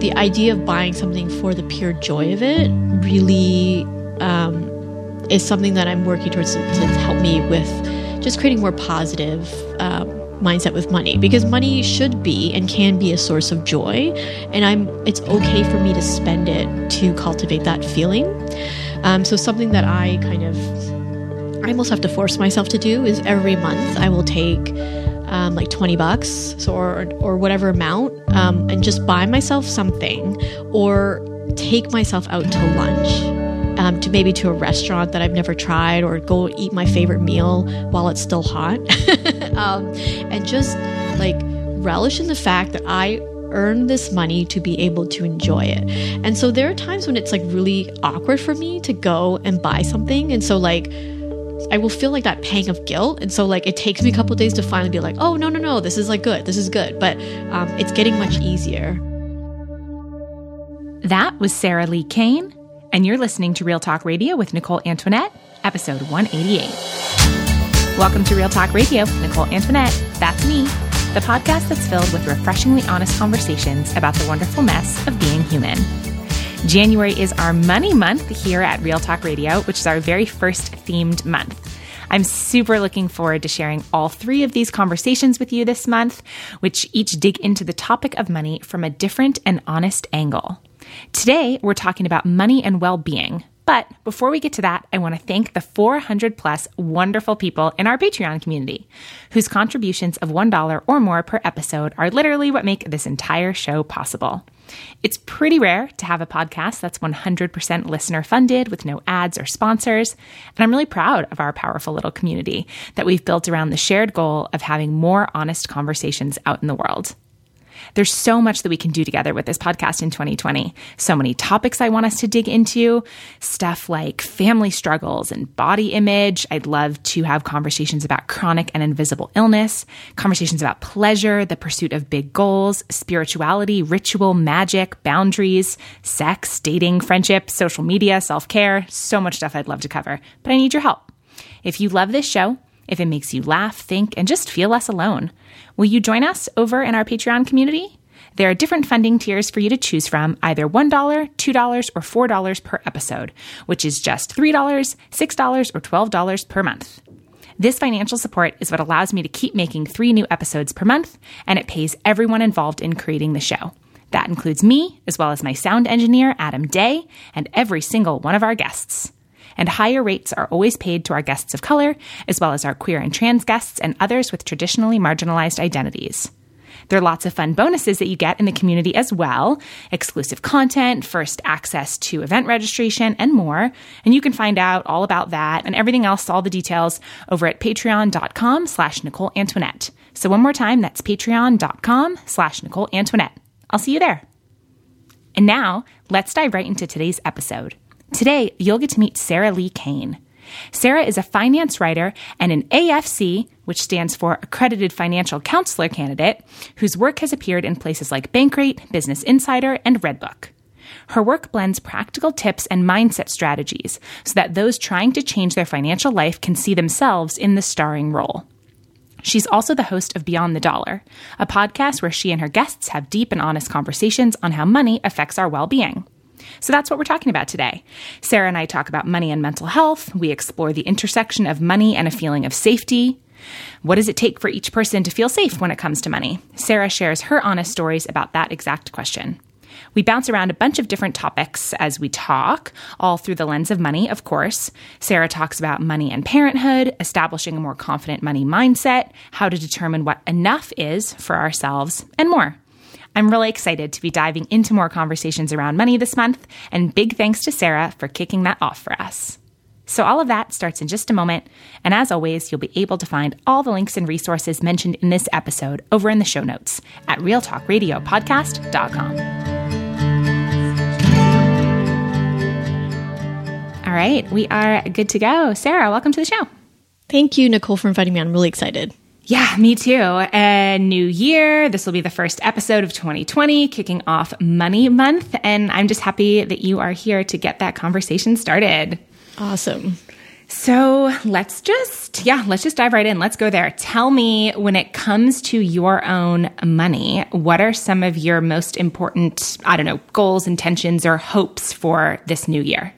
the idea of buying something for the pure joy of it really is something that I'm working towards to help me with just creating more positive mindset with money, because money should be and can be a source of joy, and it's okay for me to spend it to cultivate that feeling. So something that I almost have to force myself to do is every month I will take like $20 or whatever amount and just buy myself something or take myself out to lunch. To maybe to a restaurant that I've never tried, or go eat my favorite meal while it's still hot. And just like relish in the fact that I earned this money to be able to enjoy it. And so there are times when it's like really awkward for me to go and buy something. And so like, I will feel like that pang of guilt. And so like, it takes me a couple of days to finally be like, oh, no, this is like good. This is good. But it's getting much easier. That was Sarah Lee Kane. And you're listening to Real Talk Radio with Nicole Antoinette, episode 188. Welcome to Real Talk Radio with Nicole Antoinette. That's me, the podcast that's filled with refreshingly honest conversations about the wonderful mess of being human. January is our money month here at Real Talk Radio, which is our very first themed month. I'm super looking forward to sharing all three of these conversations with you this month, which each dig into the topic of money from a different and honest angle. Today, we're talking about money and well-being. But before we get to that, I want to thank the 400 plus wonderful people in our Patreon community, whose contributions of $1 or more per episode are literally what make this entire show possible. It's pretty rare to have a podcast that's 100% listener funded with no ads or sponsors, and I'm really proud of our powerful little community that we've built around the shared goal of having more honest conversations out in the world. There's so much that we can do together with this podcast in 2020. So many topics I want us to dig into, stuff like family struggles and body image. I'd love to have conversations about chronic and invisible illness, conversations about pleasure, the pursuit of big goals, spirituality, ritual, magic, boundaries, sex, dating, friendship, social media, self-care. So much stuff I'd love to cover, but I need your help. If you love this show, if it makes you laugh, think, and just feel less alone, will you join us over in our Patreon community? There are different funding tiers for you to choose from, either $1, $2, or $4 per episode, which is just $3, $6, or $12 per month. This financial support is what allows me to keep making 3 new episodes per month, and it pays everyone involved in creating the show. That includes me, as well as my sound engineer, Adam Day, and every single one of our guests. And higher rates are always paid to our guests of color, as well as our queer and trans guests and others with traditionally marginalized identities. There are lots of fun bonuses that you get in the community as well, exclusive content, first access to event registration, and more. And you can find out all about that and everything else, all the details, over at patreon.com/Nicole Antoinette. So one more time, that's patreon.com/Nicole Antoinette. I'll see you there. And now, let's dive right into today's episode. Today, you'll get to meet Sarah Lee Kane. Sarah is a finance writer and an AFC, which stands for Accredited Financial Counselor Candidate, whose work has appeared in places like Bankrate, Business Insider, and Redbook. Her work blends practical tips and mindset strategies so that those trying to change their financial life can see themselves in the starring role. She's also the host of Beyond the Dollar, a podcast where she and her guests have deep and honest conversations on how money affects our well-being. So that's what we're talking about today. Sarah and I talk about money and mental health. We explore the intersection of money and a feeling of safety. What does it take for each person to feel safe when it comes to money? Sarah shares her honest stories about that exact question. We bounce around a bunch of different topics as we talk, all through the lens of money, of course. Sarah talks about money and parenthood, establishing a more confident money mindset, how to determine what enough is for ourselves, and more. I'm really excited to be diving into more conversations around money this month, and big thanks to Sarah for kicking that off for us. So all of that starts in just a moment, and as always, you'll be able to find all the links and resources mentioned in this episode over in the show notes at realtalkradiopodcast.com. All right, we are good to go. Sarah, welcome to the show. Thank you, Nicole, for inviting me. I'm really excited. Yeah, me too. New year. This will be the first episode of 2020, kicking off Money Month. And I'm just happy that you are here to get that conversation started. Awesome. So let's just dive right in. Let's go there. Tell me, when it comes to your own money, what are some of your most important, goals, intentions, or hopes for this new year?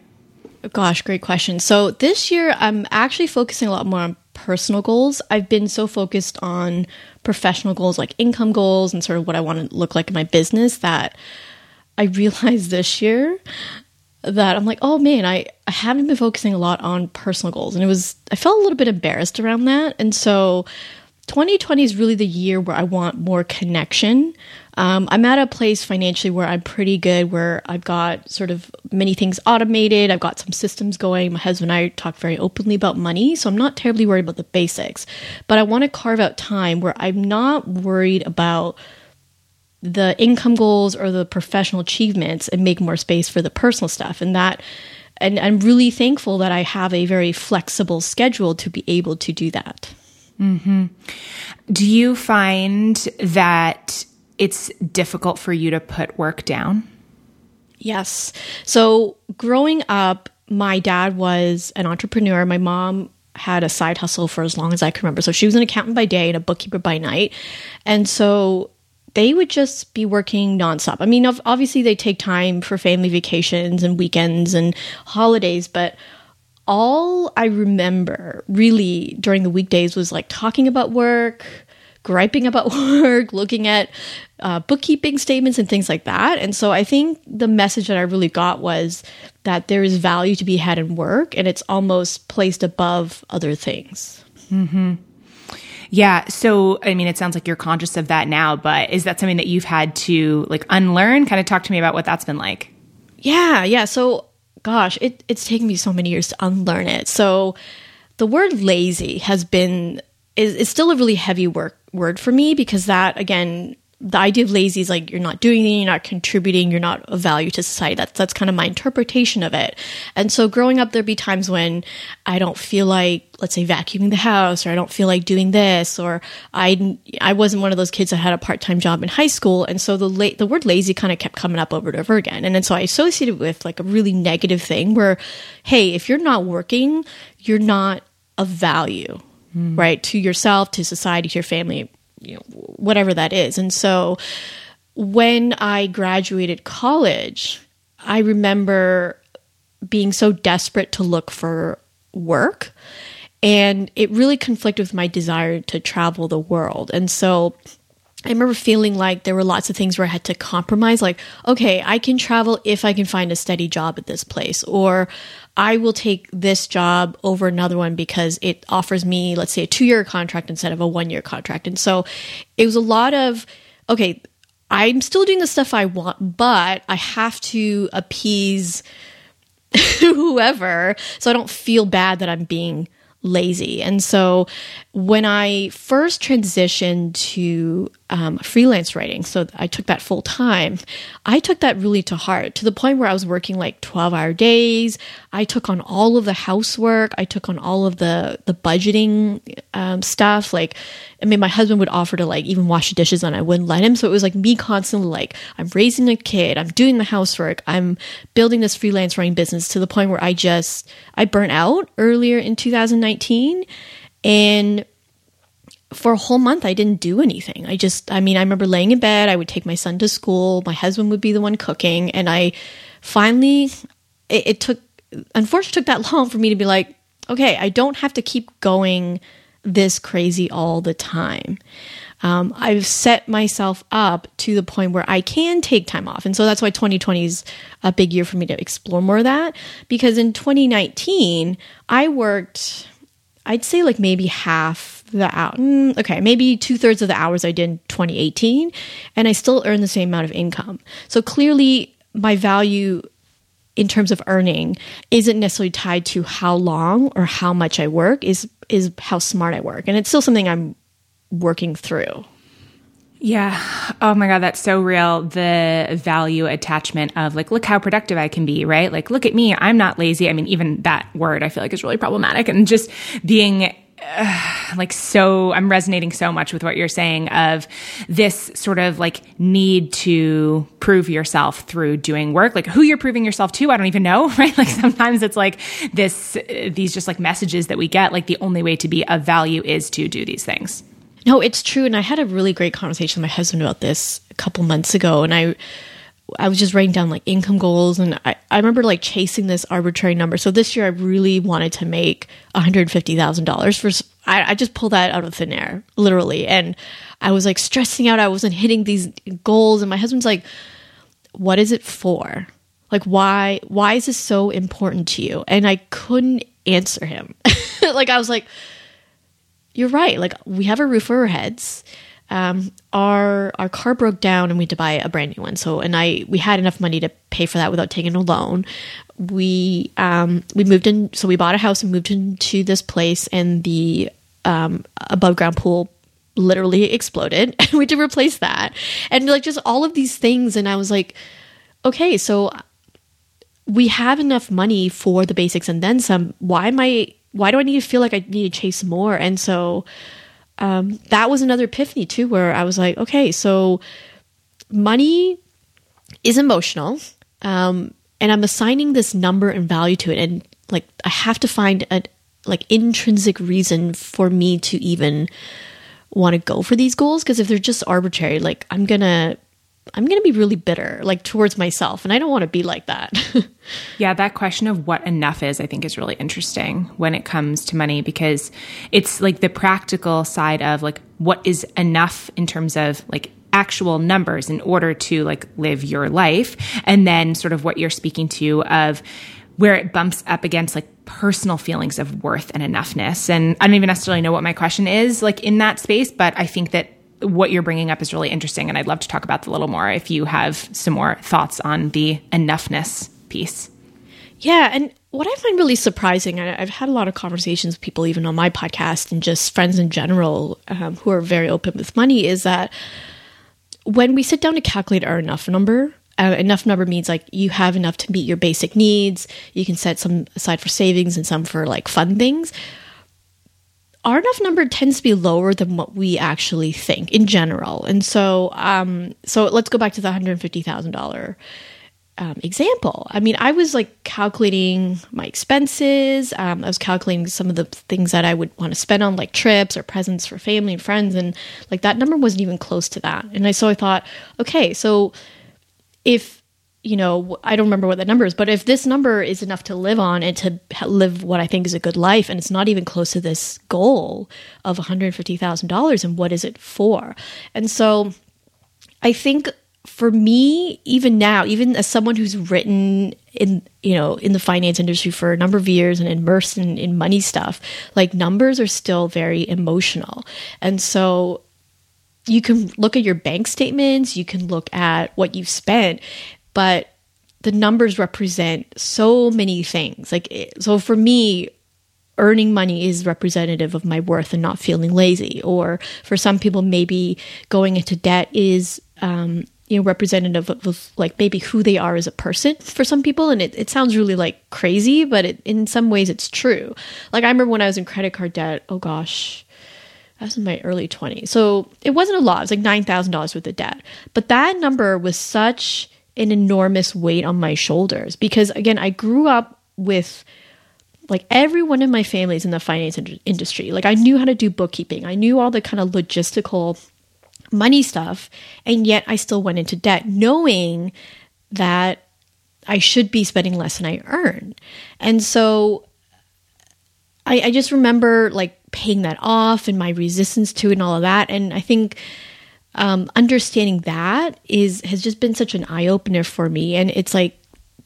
Gosh, great question. So this year, I'm actually focusing a lot more on personal goals. I've been so focused on professional goals, like income goals and sort of what I want to look like in my business, that I realized this year that I'm like, oh man, I haven't been focusing a lot on personal goals. And I felt a little bit embarrassed around that. And so 2020 is really the year where I want more connection. I'm at a place financially where I'm pretty good, where I've got sort of many things automated. I've got some systems going. My husband and I talk very openly about money, so I'm not terribly worried about the basics. But I want to carve out time where I'm not worried about the income goals or the professional achievements and make more space for the personal stuff. And I'm really thankful that I have a very flexible schedule to be able to do that. Mm-hmm. Do you find that it's difficult for you to put work down? Yes. So growing up, my dad was an entrepreneur. My mom had a side hustle for as long as I can remember. So she was an accountant by day and a bookkeeper by night. And so they would just be working nonstop. I mean, obviously they take time for family vacations and weekends and holidays, but all I remember really during the weekdays was like talking about work, griping about work, looking at bookkeeping statements and things like that. And so I think the message that I really got was that there is value to be had in work, and it's almost placed above other things. Mm-hmm. Yeah. So, I mean, it sounds like you're conscious of that now, but is that something that you've had to like unlearn? Kind of talk to me about what that's been like. Yeah. So, gosh, it's taken me so many years to unlearn it. So the word lazy is still a really heavy word for me, because that, again, the idea of lazy is like you're not doing anything, you're not contributing, you're not of value to society. That's kind of my interpretation of it. And so growing up, there'd be times when I don't feel like, let's say, vacuuming the house, or I don't feel like doing this, or I wasn't one of those kids that had a part-time job in high school. And so the word lazy kind of kept coming up over and over again. And then so I associated it with like a really negative thing where, hey, if you're not working, you're not of value, right? To yourself, to society, to your family, you know, whatever that is. And so when I graduated college, I remember being so desperate to look for work, and it really conflicted with my desire to travel the world. And so I remember feeling like there were lots of things where I had to compromise, like, okay, I can travel if I can find a steady job at this place, or I will take this job over another one because it offers me, let's say, a 2-year contract instead of a 1-year contract. And so it was a lot of, okay, I'm still doing the stuff I want, but I have to appease whoever so I don't feel bad that I'm being lazy. And so when I first transitioned to freelance writing, so I took that full time, I took that really to heart, to the point where I was working like 12-hour days. I took on all of the housework. I took on all of the budgeting stuff. Like, I mean, my husband would offer to like even wash the dishes and I wouldn't let him. So it was like me constantly like, I'm raising a kid, I'm doing the housework, I'm building this freelance running business, to the point where I burnt out earlier in 2019. And for a whole month, I didn't do anything. I remember laying in bed, I would take my son to school, my husband would be the one cooking. And I finally, unfortunately, took that long for me to be like, okay, I don't have to keep going this crazy all the time. I've set myself up to the point where I can take time off. And so that's why 2020 is a big year for me to explore more of that, because in 2019, I worked, I'd say like maybe half the hour, maybe 2/3 of the hours I did in 2018, and I still earned the same amount of income. So clearly my value in terms of earning isn't necessarily tied to how long or how much I work, is how smart I work. And it's still something I'm working through. Yeah. Oh my God, that's so real. The value attachment of like, look how productive I can be, right? Like, look at me, I'm not lazy. I mean, even that word I feel like is really problematic, and just being I'm resonating so much with what you're saying of this sort of like need to prove yourself through doing work, like who you're proving yourself to. I don't even know, right? Like sometimes it's like these just like messages that we get, like the only way to be of value is to do these things. No, it's true. And I had a really great conversation with my husband about this a couple months ago. And I was just writing down like income goals. And I remember like chasing this arbitrary number. So this year I really wanted to make $150,000 I just pulled that out of thin air, literally. And I was like stressing out. I wasn't hitting these goals. And my husband's like, what is it for? Like, why is this so important to you? And I couldn't answer him. Like, I was like, you're right. Like, we have a roof over our heads. Our car broke down and we had to buy a brand new one. So, we had enough money to pay for that without taking a loan. We moved in. So we bought a house and moved into this place, and the above ground pool literally exploded. And we had to replace that, and like just all of these things. And I was like, okay, so we have enough money for the basics and then some. Why do I need to feel like I need to chase more? And so that was another epiphany too, where I was like, okay, so money is emotional, and I'm assigning this number and value to it. And like, I have to find a like intrinsic reason for me to even want to go for these goals. Cause if they're just arbitrary, like I'm going to be really bitter, like towards myself. And I don't want to be like that. Yeah. That question of what enough is, I think is really interesting when it comes to money, because it's like the practical side of like, what is enough in terms of like actual numbers in order to like live your life. And then sort of what you're speaking to of where it bumps up against like personal feelings of worth and enoughness. And I don't even necessarily know what my question is like in that space, but I think that what you're bringing up is really interesting. And I'd love to talk about that a little more if you have some more thoughts on the enoughness piece. Yeah. And what I find really surprising, I've had a lot of conversations with people, even on my podcast and just friends in general, who are very open with money, is that when we sit down to calculate our enough number means like you have enough to meet your basic needs. You can set some aside for savings and some for like fun things. Our enough number tends to be lower than what we actually think in general. And so so let's go back to the $150,000 example. I mean, I was like calculating my expenses. I was calculating some of the things that I would want to spend on like trips or presents for family and friends. And like that number wasn't even close to that. And I thought, okay, so if, you know, I don't remember what that number is, but if this number is enough to live on and to live what I think is a good life, and it's not even close to this goal of $150,000, and what is it for? And so I think for me, even now, even as someone who's written in, you know, in the finance industry for a number of years and immersed in money stuff, like numbers are still very emotional. And so you can look at your bank statements, you can look at what you've spent, but the numbers represent so many things. Like, so for me, earning money is representative of my worth and not feeling lazy. Or for some people, maybe going into debt is, representative of like maybe who they are as a person for some people. And it sounds really like crazy, but in some ways it's true. Like I remember when I was in credit card debt, oh gosh, I was in my early 20s. So it wasn't a lot. It was like $9,000 worth of debt. But that number was such an enormous weight on my shoulders because, again, I grew up with like everyone in my family is in the finance industry. Like I knew how to do bookkeeping. I knew all the kind of logistical money stuff. And yet I still went into debt knowing that I should be spending less than I earn. And so I just remember like paying that off and my resistance to it and all of that. And I think understanding that has just been such an eye-opener for me. And it's like,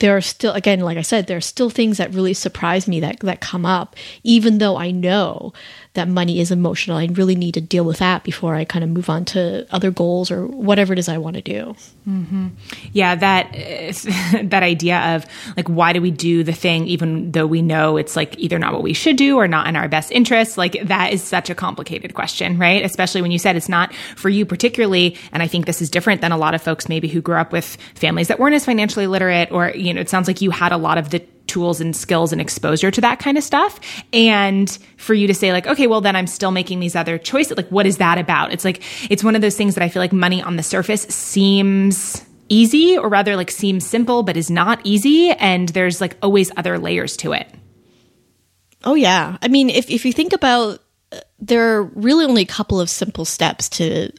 there are still, again, like I said, there are still things that really surprise me that come up, even though I know that money is emotional. I really need to deal with that before I kind of move on to other goals or whatever it is I want to do. Mm-hmm. Yeah, that idea of like, why do we do the thing, even though we know it's like either not what we should do or not in our best interest? Like that is such a complicated question, right? Especially when you said it's not for you particularly. And I think this is different than a lot of folks maybe who grew up with families that weren't as financially literate or, you know, it sounds like you had a lot of the tools and skills and exposure to that kind of stuff. And for you to say like, okay, well then I'm still making these other choices. Like, what is that about? It's like, it's one of those things that I feel like money on the surface seems easy, or rather like seems simple, but is not easy. And there's like always other layers to it. Oh yeah. I mean, if you think about, there are really only a couple of simple steps to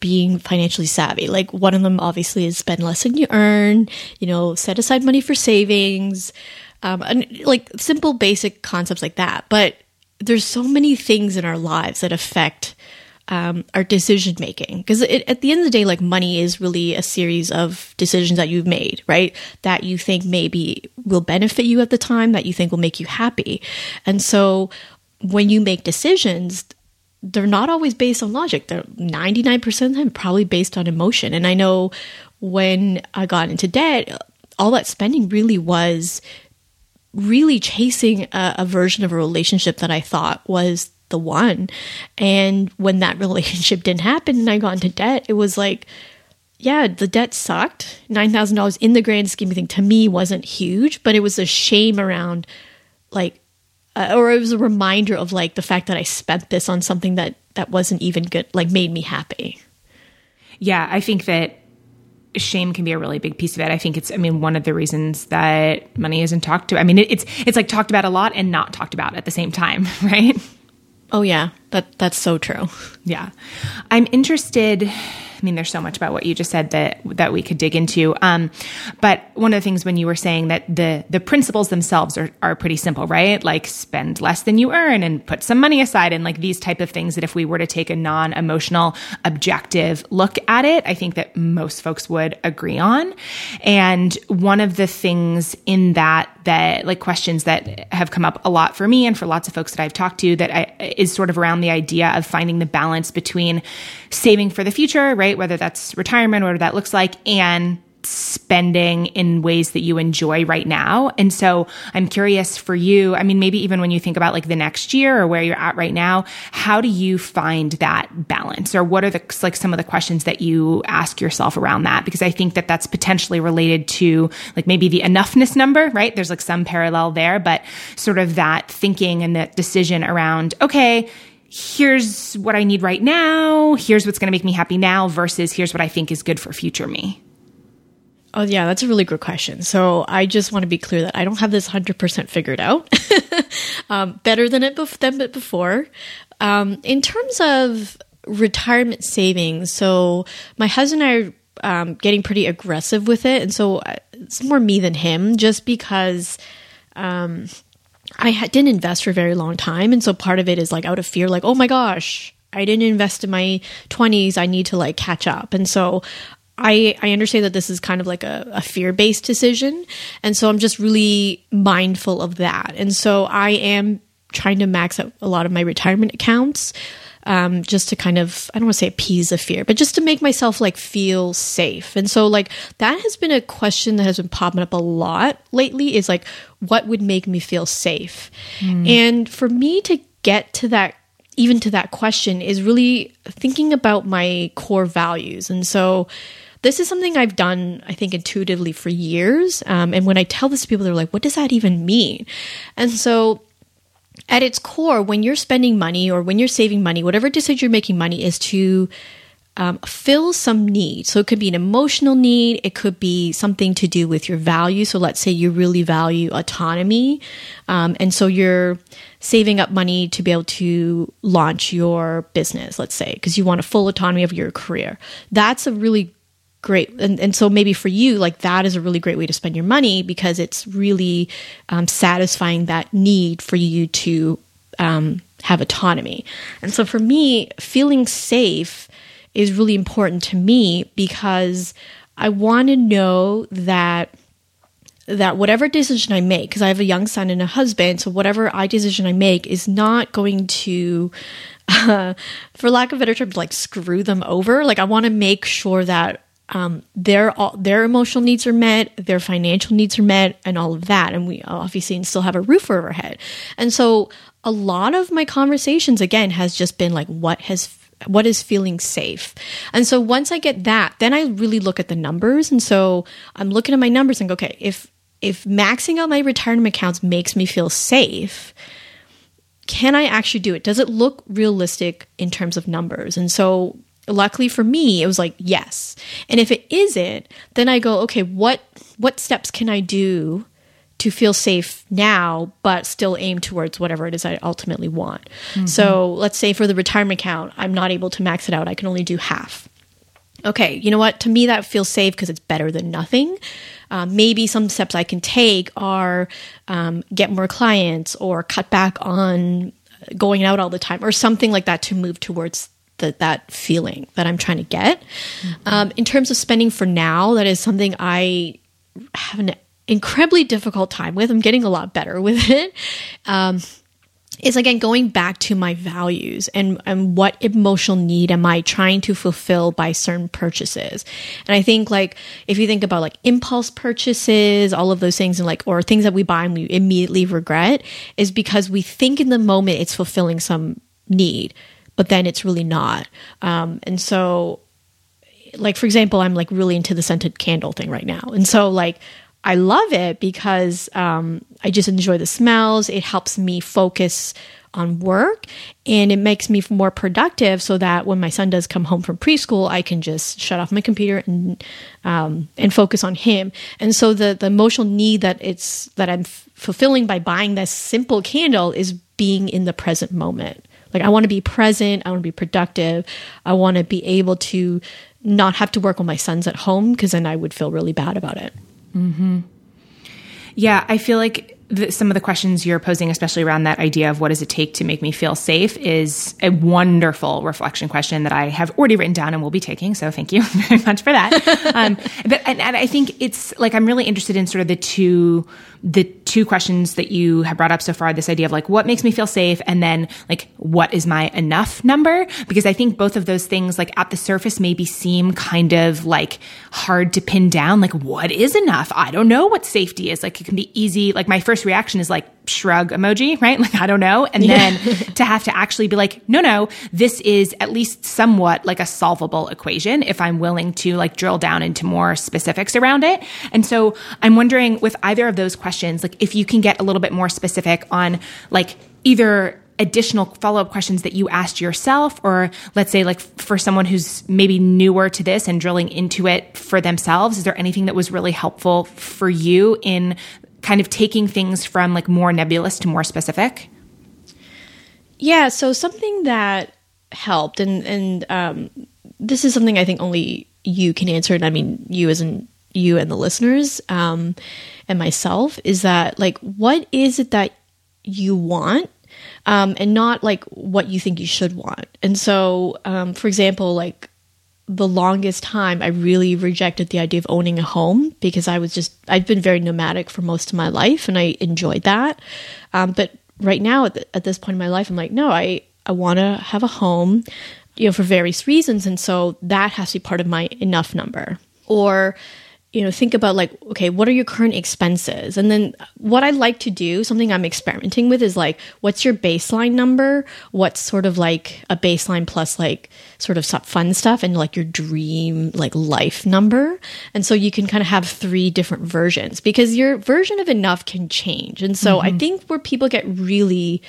being financially savvy. Like, one of them obviously is spend less than you earn, you know, set aside money for savings, and like simple basic concepts like that. But there's so many things in our lives that affect our decision making, because at the end of the day, like, money is really a series of decisions that you've made, right? That you think maybe will benefit you at the time, that you think will make you happy. And so when you make decisions, they're not always based on logic. They're 99% of the time probably based on emotion. And I know when I got into debt, all that spending really was really chasing a version of a relationship that I thought was the one. And when that relationship didn't happen and I got into debt, it was like, yeah, the debt sucked. $9,000 in the grand scheme of things to me wasn't huge, but it was a shame around like, or it was a reminder of like the fact that I spent this on something that wasn't even good, like made me happy. Yeah, I think that shame can be a really big piece of it. I think it's, I mean, one of the reasons that money isn't talked to. I mean, it's like talked about a lot and not talked about at the same time, right? Oh yeah, that's so true. Yeah. I'm interested, I mean, there's so much about what you just said that we could dig into. But one of the things when you were saying that the principles themselves are pretty simple, right? Like spend less than you earn and put some money aside and like these type of things that if we were to take a non-emotional, objective look at it, I think that most folks would agree on. And one of the things in that like questions that have come up a lot for me and for lots of folks that I've talked to is sort of around the idea of finding the balance between saving for the future, right? Whether that's retirement, whatever that looks like, and spending in ways that you enjoy right now. And so I'm curious for you, I mean, maybe even when you think about like the next year or where you're at right now, how do you find that balance? Or what are some of the questions that you ask yourself around that? Because I think that that's potentially related to like maybe the enoughness number, right? There's like some parallel there, but sort of that thinking and that decision around, okay, here's what I need right now, here's what's going to make me happy now versus here's what I think is good for future me. Oh, yeah, that's a really good question. So I just want to be clear that I don't have this 100% figured out. Better than before. In terms of retirement savings, so my husband and I are getting pretty aggressive with it. And so it's more me than him just because I didn't invest for a very long time. And so part of it is like out of fear, like, oh my gosh, I didn't invest in my 20s. I need to like catch up. And so I understand that this is kind of like a fear-based decision. And so I'm just really mindful of that. And so I am trying to max out a lot of my retirement accounts just to kind of, I don't want to say appease the fear, but just to make myself like feel safe. And so like that has been a question that has been popping up a lot lately is like, what would make me feel safe? Mm. And for me to get to that, even to that question, is really thinking about my core values. And so this is something I've done, I think, intuitively for years. And when I tell this to people, they're like, what does that even mean? And so at its core, when you're spending money or when you're saving money, whatever decision you're making money is to fill some need. So it could be an emotional need. It could be something to do with your value. So let's say you really value autonomy. And so you're saving up money to be able to launch your business, let's say, because you want a full autonomy of your career. That's a really great, and so maybe for you, like that is a really great way to spend your money because it's really satisfying that need for you to have autonomy. And so for me, feeling safe is really important to me because I want to know that whatever decision I make, because I have a young son and a husband, so whatever decision I make is not going to, for lack of a better term, like screw them over. Like I want to make sure that their emotional needs are met, their financial needs are met, and all of that. And we obviously still have a roof over our head. And so a lot of my conversations, again, has just been like, what is feeling safe? And so once I get that, then I really look at the numbers. And so I'm looking at my numbers and go, okay, if if maxing out my retirement accounts makes me feel safe, can I actually do it? Does it look realistic in terms of numbers? And so luckily for me, it was like, yes. And if it isn't, then I go, okay, what steps can I do to feel safe now, but still aim towards whatever it is I ultimately want? Mm-hmm. So let's say for the retirement account, I'm not able to max it out. I can only do half. Okay, you know what? To me, that feels safe because it's better than nothing. Maybe some steps I can take are get more clients or cut back on going out all the time or something like that to move towards that feeling that I'm trying to get. Mm-hmm. In terms of spending for now, that is something I have an incredibly difficult time with. I'm getting a lot better with it. It's again going back to my values and what emotional need am I trying to fulfill by certain purchases. And I think like if you think about like impulse purchases, all of those things and like or things that we buy and we immediately regret is because we think in the moment it's fulfilling some need, but then it's really not. And so like for example, I'm like really into the scented candle thing right now. And so like I love it because I just enjoy the smells. It helps me focus on work and it makes me more productive so that when my son does come home from preschool, I can just shut off my computer and focus on him. And so the emotional need that I'm fulfilling by buying this simple candle is being in the present moment. Like I want to be present. I want to be productive. I want to be able to not have to work when my son's at home because then I would feel really bad about it. Mm-hmm. Yeah, I feel like some of the questions you're posing, especially around that idea of what does it take to make me feel safe, is a wonderful reflection question that I have already written down and will be taking. So thank you very much for that. But I think it's like I'm really interested in sort of the two questions that you have brought up so far, this idea of like what makes me feel safe and then like what is my enough number? Because I think both of those things like at the surface maybe seem kind of like hard to pin down. Like what is enough? I don't know what safety is. Like it can be easy. Like my first reaction is like shrug emoji, right? Like, I don't know. And then to have to actually be like, no, this is at least somewhat like a solvable equation if I'm willing to like drill down into more specifics around it. And so I'm wondering with either of those questions, like if you can get a little bit more specific on like either additional follow-up questions that you asked yourself, or let's say like for someone who's maybe newer to this and drilling into it for themselves, is there anything that was really helpful for you in kind of taking things from like more nebulous to more specific? Yeah. So something that helped and this is something I think only you can answer. And I mean, you as in you and the listeners and myself is that like, what is it that you want? And not like what you think you should want. And so for example, like, the longest time I really rejected the idea of owning a home because I've been very nomadic for most of my life and I enjoyed that. But right now at this point in my life, I'm like, no, I want to have a home, you know, for various reasons. And so that has to be part of my enough number. Or, you know, think about like, okay, what are your current expenses? And then what I like to do, something I'm experimenting with is like, what's your baseline number? What's sort of like a baseline plus like sort of fun stuff and like your dream, like life number. And so you can kind of have three different versions because your version of enough can change. And so I think where people get really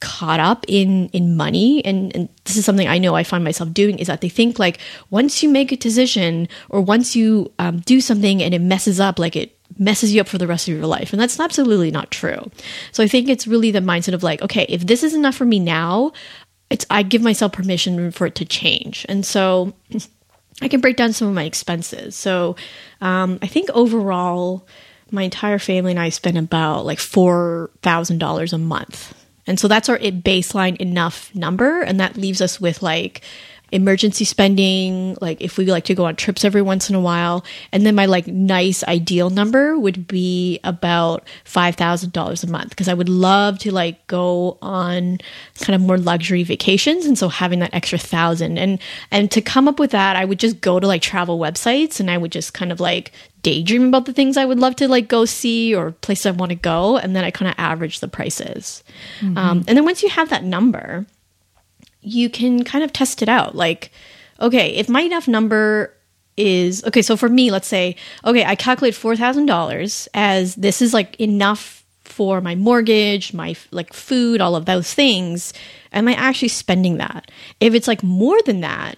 caught up in money, and this is something I know I find myself doing, is that they think like once you make a decision or once you do something and it messes up, like it messes you up for the rest of your life. And that's absolutely not true. So I think it's really the mindset of like, okay, if this is enough for me now, I give myself permission for it to change. And so I can break down some of my expenses. So I think overall, my entire family and I spend about like $4,000 a month. And so that's our baseline enough number. And that leaves us with like emergency spending, like if we like to go on trips every once in a while. And then my like nice ideal number would be about $5,000 a month because I would love to like go on kind of more luxury vacations. And so having that extra $1,000 and to come up with that, I would just go to like travel websites and I would just kind of like daydream about the things I would love to like go see or places I want to go. And then I kind of average the prices. Mm-hmm. And then once you have that number, you can kind of test it out. Like, okay, if my enough number is, okay, so for me, let's say, okay, I calculate $4,000 as this is like enough for my mortgage, my like food, all of those things. Am I actually spending that? If it's like more than that,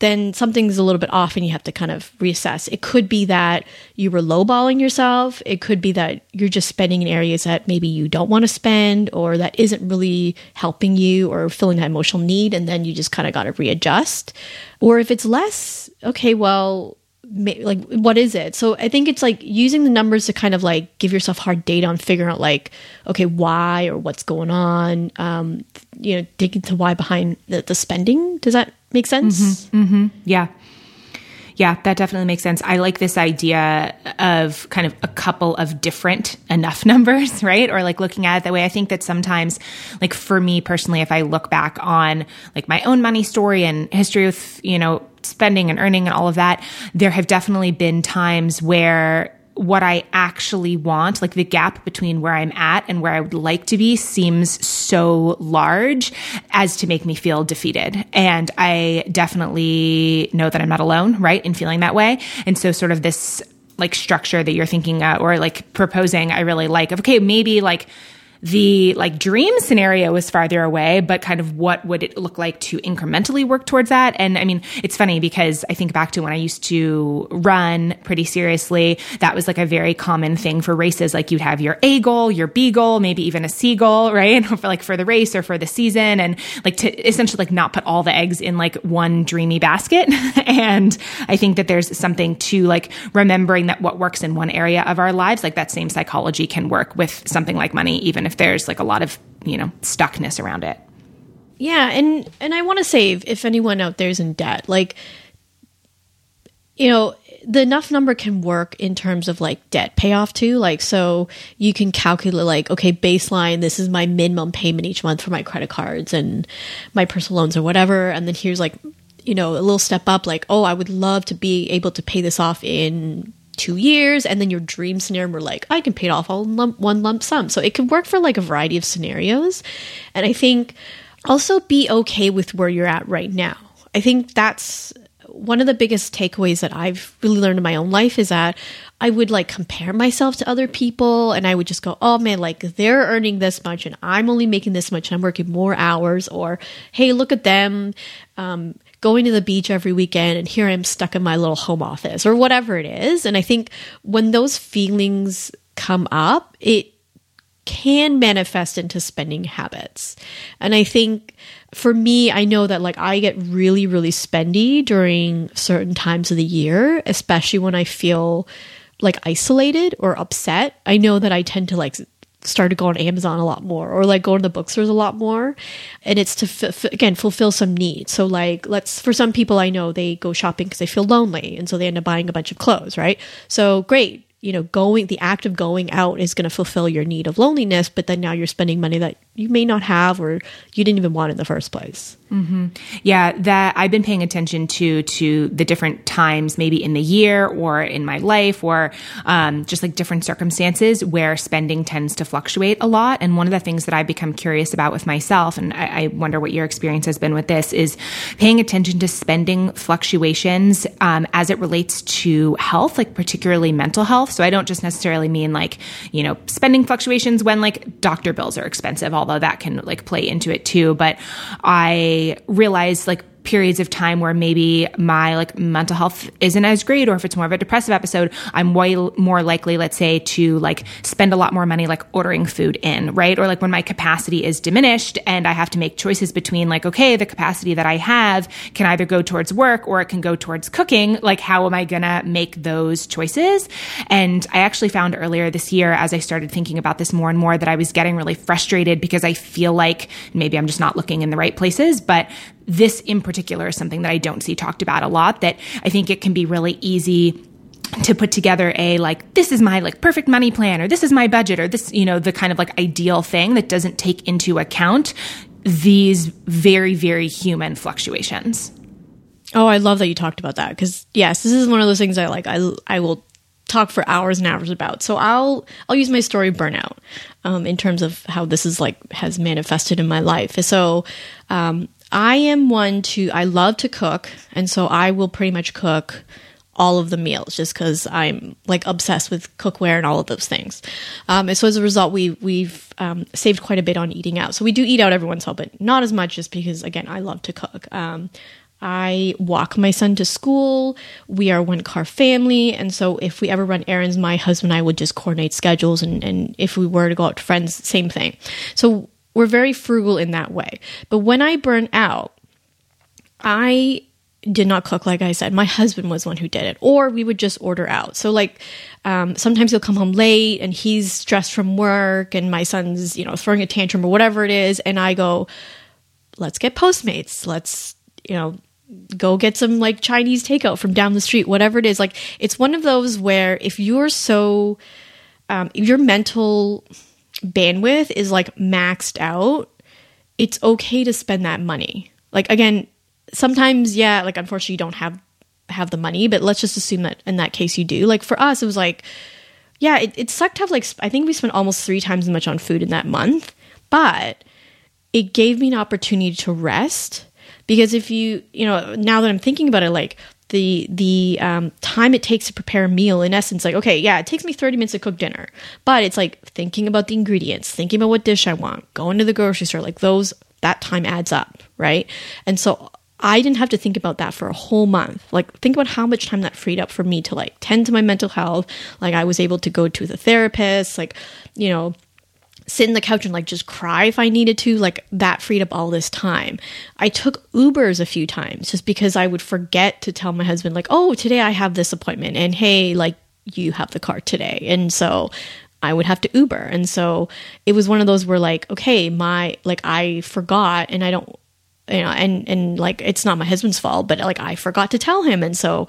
then something's a little bit off and you have to kind of reassess. It could be that you were lowballing yourself. It could be that you're just spending in areas that maybe you don't want to spend or that isn't really helping you or filling that emotional need, and then you just kind of got to readjust. Or if it's less, okay, well, like what is it? So I think it's like using the numbers to kind of like give yourself hard data on figuring out like, okay, why or what's going on, you know, digging to why behind the spending. Does that make sense? Mm-hmm, mm-hmm. Yeah. Yeah, that definitely makes sense. I like this idea of kind of a couple of different enough numbers, right? Or like looking at it that way. I think that sometimes, like for me personally, if I look back on like my own money story and history with, you know, spending and earning and all of that, there have definitely been times where what I actually want, like the gap between where I'm at and where I would like to be, seems so large as to make me feel defeated. And I definitely know that I'm not alone, right, in feeling that way. And so sort of this like structure that you're thinking or like proposing, I really like, okay, maybe like the like dream scenario is farther away, but kind of what would it look like to incrementally work towards that? And I mean, it's funny because I think back to when I used to run pretty seriously, that was like a very common thing for races. Like you'd have your A goal, your B goal, maybe even a C goal, right? For like for the race or for the season, and like to essentially like not put all the eggs in like one dreamy basket. And I think that there's something to like remembering that what works in one area of our lives, like that same psychology can work with something like money, even if there's like a lot of, you know, stuckness around it. Yeah. And I want to say, if anyone out there is in debt, like, you know, the enough number can work in terms of like debt payoff too. Like, so you can calculate like, okay, baseline, this is my minimum payment each month for my credit cards and my personal loans or whatever. And then here's like, you know, a little step up, like, oh, I would love to be able to pay this off in 2 years, and then your dream scenario, we're like, I can pay it off all one lump sum. So it can work for like a variety of scenarios. And I think also be okay with where you're at right now. I think that's one of the biggest takeaways that I've really learned in my own life, is that I would like compare myself to other people, and I would just go, oh man, like they're earning this much and I'm only making this much and I'm working more hours, or hey, look at them going to the beach every weekend and here I am stuck in my little home office, or whatever it is. And I think when those feelings come up, it can manifest into spending habits. And I think for me, I know that like I get really, really spendy during certain times of the year, especially when I feel like isolated or upset. I know that I tend to like start to go on Amazon a lot more, or like go to the bookstores a lot more. And it's to, again, fulfill some need. So like, for some people I know, they go shopping because they feel lonely. And so they end up buying a bunch of clothes, right? So great. You know, the act of going out is going to fulfill your need of loneliness, but then now you're spending money that you may not have, or you didn't even want in the first place. Mm-hmm. Yeah, that I've been paying attention to the different times, maybe in the year or in my life, or just like different circumstances where spending tends to fluctuate a lot. And one of the things that I've become curious about with myself, and I wonder what your experience has been with this, is paying attention to spending fluctuations as it relates to health, like particularly mental health. So I don't just necessarily mean like, you know, spending fluctuations when like doctor bills are expensive, although that can like play into it too. But I realized like periods of time where maybe my like mental health isn't as great, or if it's more of a depressive episode, I'm way more likely, let's say, to like spend a lot more money like ordering food in, right? Or like when my capacity is diminished and I have to make choices between like, okay, the capacity that I have can either go towards work or it can go towards cooking. Like, how am I gonna make those choices? And I actually found earlier this year, as I started thinking about this more and more, that I was getting really frustrated because I feel like maybe I'm just not looking in the right places. But this in particular is something that I don't see talked about a lot, that I think it can be really easy to put together a like, this is my like perfect money plan, or this is my budget, or this, you know, the kind of like ideal thing that doesn't take into account these very, very human fluctuations. Oh, I love that you talked about that, because yes, this is one of those things I like, I will talk for hours and hours about. So I'll use my story burnout in terms of how this is like has manifested in my life. So I am one I love to cook. And so I will pretty much cook all of the meals just because I'm like obsessed with cookware and all of those things. And so as a result, we've saved quite a bit on eating out. So we do eat out every once in a while, but not as much just because, again, I love to cook. I walk my son to school. We are one car family. And so if we ever run errands, my husband and I would just coordinate schedules. And if we were to go out to friends, same thing. So we're very frugal in that way. But when I burn out, I did not cook, like I said. My husband was one who did it, or we would just order out. So like sometimes he'll come home late and he's stressed from work and my son's, you know, throwing a tantrum or whatever it is. And I go, let's get Postmates. Let's, you know, go get some like Chinese takeout from down the street, whatever it is. Like it's one of those where if you're so, your mental bandwidth is like maxed out, it's okay to spend that money. Like again, sometimes, yeah, like unfortunately you don't have the money, but let's just assume that in that case you do. Like for us, it was like, yeah, it sucked to have like, I think we spent almost 3 times as much on food in that month, but it gave me an opportunity to rest. Because if you know, now that I'm thinking about it, like the time it takes to prepare a meal, in essence, like, okay, yeah, it takes me 30 minutes to cook dinner, but it's like thinking about the ingredients, thinking about what dish I want, going to the grocery store, like that time adds up, right? And so I didn't have to think about that for a whole month. Like think about how much time that freed up for me to like tend to my mental health. Like I was able to go to the therapist, like, you know, sit in the couch and like just cry if I needed to, like that freed up all this time. I took Ubers a few times just because I would forget to tell my husband like, oh, today I have this appointment and hey, like you have the car today. And so I would have to Uber. And so it was one of those where like, okay, I forgot and I don't, you know, and like, it's not my husband's fault, but like I forgot to tell him. And so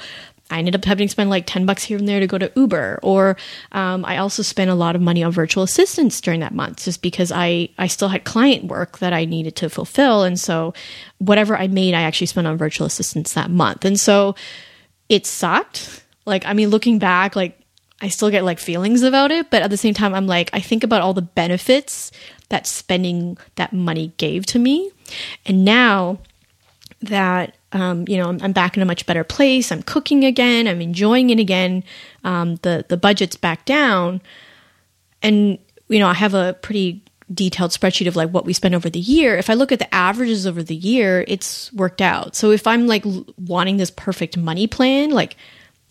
I ended up having to spend like $10 here and there to go to Uber. Or I also spent a lot of money on virtual assistants during that month just because I still had client work that I needed to fulfill. And so whatever I made, I actually spent on virtual assistants that month. And so it sucked. Like, I mean, looking back, like I still get like feelings about it. But at the same time, I'm like, I think about all the benefits that spending that money gave to me. And now that you know, I'm back in a much better place. I'm cooking again. I'm enjoying it again. The budget's back down. And, you know, I have a pretty detailed spreadsheet of like what we spent over the year. If I look at the averages over the year, it's worked out. So if I'm like wanting this perfect money plan, like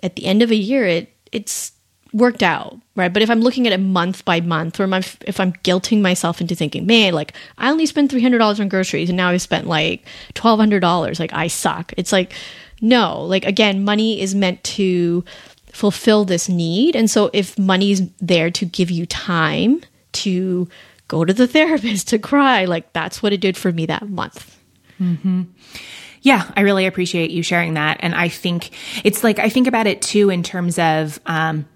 at the end of a year, it's worked out, right? But if I'm looking at it month by month, or if I'm guilting myself into thinking, man, like I only spent $300 on groceries and now I've spent like $1,200, like I suck. It's like, no, like again, money is meant to fulfill this need. And so if money's there to give you time to go to the therapist, to cry, like that's what it did for me that month. Mm-hmm. Yeah, I really appreciate you sharing that. And I think it's like, I think about it too in terms of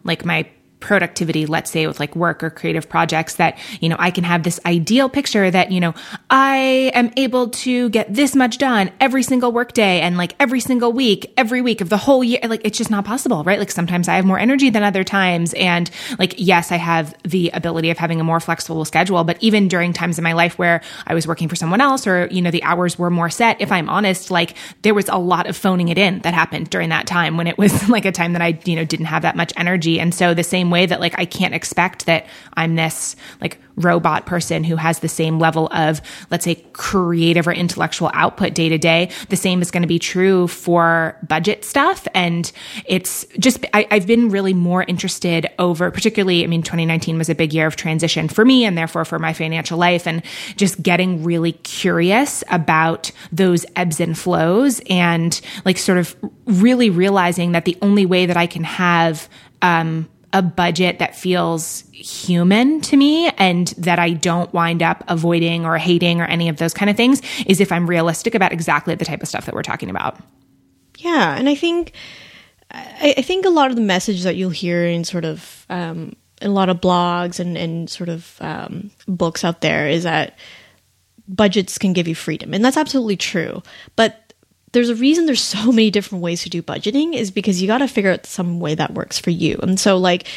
like my productivity, let's say with like work or creative projects that, you know, I can have this ideal picture that, you know, I am able to get this much done every single workday and like every single week, every week of the whole year. Like it's just not possible, right? Like sometimes I have more energy than other times. And like, yes, I have the ability of having a more flexible schedule, but even during times in my life where I was working for someone else or, you know, the hours were more set, if I'm honest, like there was a lot of phoning it in that happened during that time when it was like a time that I, you know, didn't have that much energy. And so the same way that like I can't expect that I'm this like robot person who has the same level of, let's say, creative or intellectual output day to day. The same is going to be true for budget stuff. And it's just, I've been really more interested over, particularly, I mean, 2019 was a big year of transition for me and therefore for my financial life, and just getting really curious about those ebbs and flows and like sort of really realizing that the only way that I can have, a budget that feels human to me and that I don't wind up avoiding or hating or any of those kind of things is if I'm realistic about exactly the type of stuff that we're talking about. Yeah. And I think a lot of the message that you'll hear in sort of in a lot of blogs and sort of books out there is that budgets can give you freedom. And that's absolutely true. But there's a reason there's so many different ways to do budgeting is because you got to figure out some way that works for you. And so like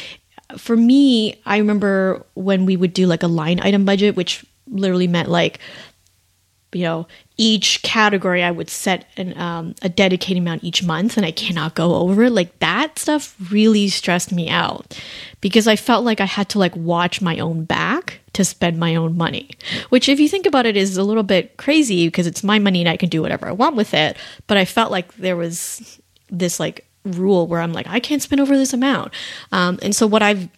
for me, I remember when we would do like a line item budget, which literally meant like you know, each category I would set an, a dedicated amount each month, and I cannot go over it. Like, that stuff really stressed me out because I felt like I had to like watch my own back to spend my own money, which if you think about it is a little bit crazy because it's my money and I can do whatever I want with it. But I felt like there was this like rule where I'm like, I can't spend over this amount. And so what I'm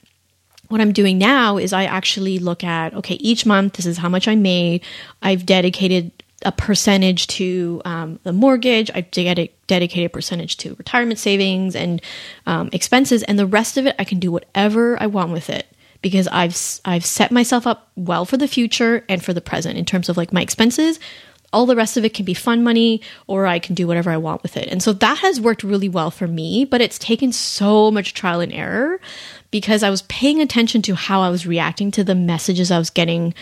doing now is I actually look at, okay, each month, this is how much I made. I've dedicated a percentage to the mortgage. I've dedicated a percentage to retirement savings and expenses. And the rest of it, I can do whatever I want with it because I've set myself up well for the future and for the present in terms of like my expenses. All the rest of it can be fun money, or I can do whatever I want with it. And so that has worked really well for me, but it's taken so much trial and error because I was paying attention to how I was reacting to the messages I was getting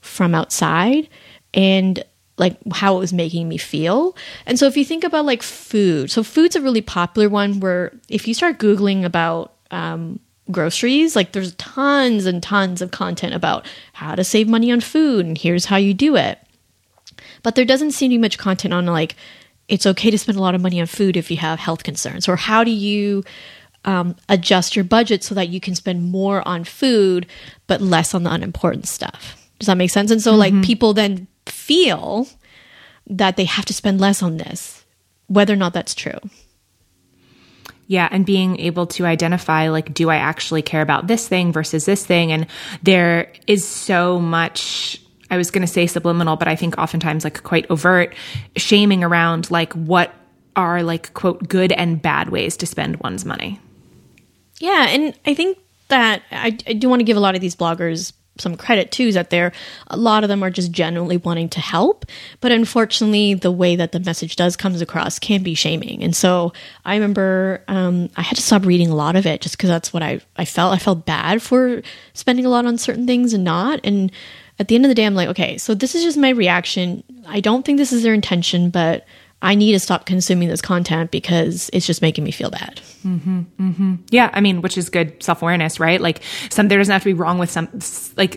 from outside and like how it was making me feel. And so if you think about like food, so food's a really popular one where if you start Googling about groceries, like there's tons and tons of content about how to save money on food and here's how you do it. But there doesn't seem to be much content on like, it's okay to spend a lot of money on food if you have health concerns, or how do you adjust your budget so that you can spend more on food, but less on the unimportant stuff. Does that make sense? And so like people then feel that they have to spend less on this, whether or not that's true. Yeah. And being able to identify, like, do I actually care about this thing versus this thing? And there is so much, I was going to say subliminal, but I think oftentimes like quite overt shaming around like what are like, quote, good and bad ways to spend one's money. Yeah. And I think that I do want to give a lot of these bloggers some credit too, is that a lot of them are just genuinely wanting to help. But unfortunately, the way that the message comes across can be shaming. And so I remember I had to stop reading a lot of it just because that's what I felt. I felt bad for spending a lot on certain things and not. And at the end of the day, I'm like, okay, so this is just my reaction. I don't think this is their intention, but I need to stop consuming this content because it's just making me feel bad. Yeah. I mean, which is good self-awareness, right? Like there doesn't have to be wrong with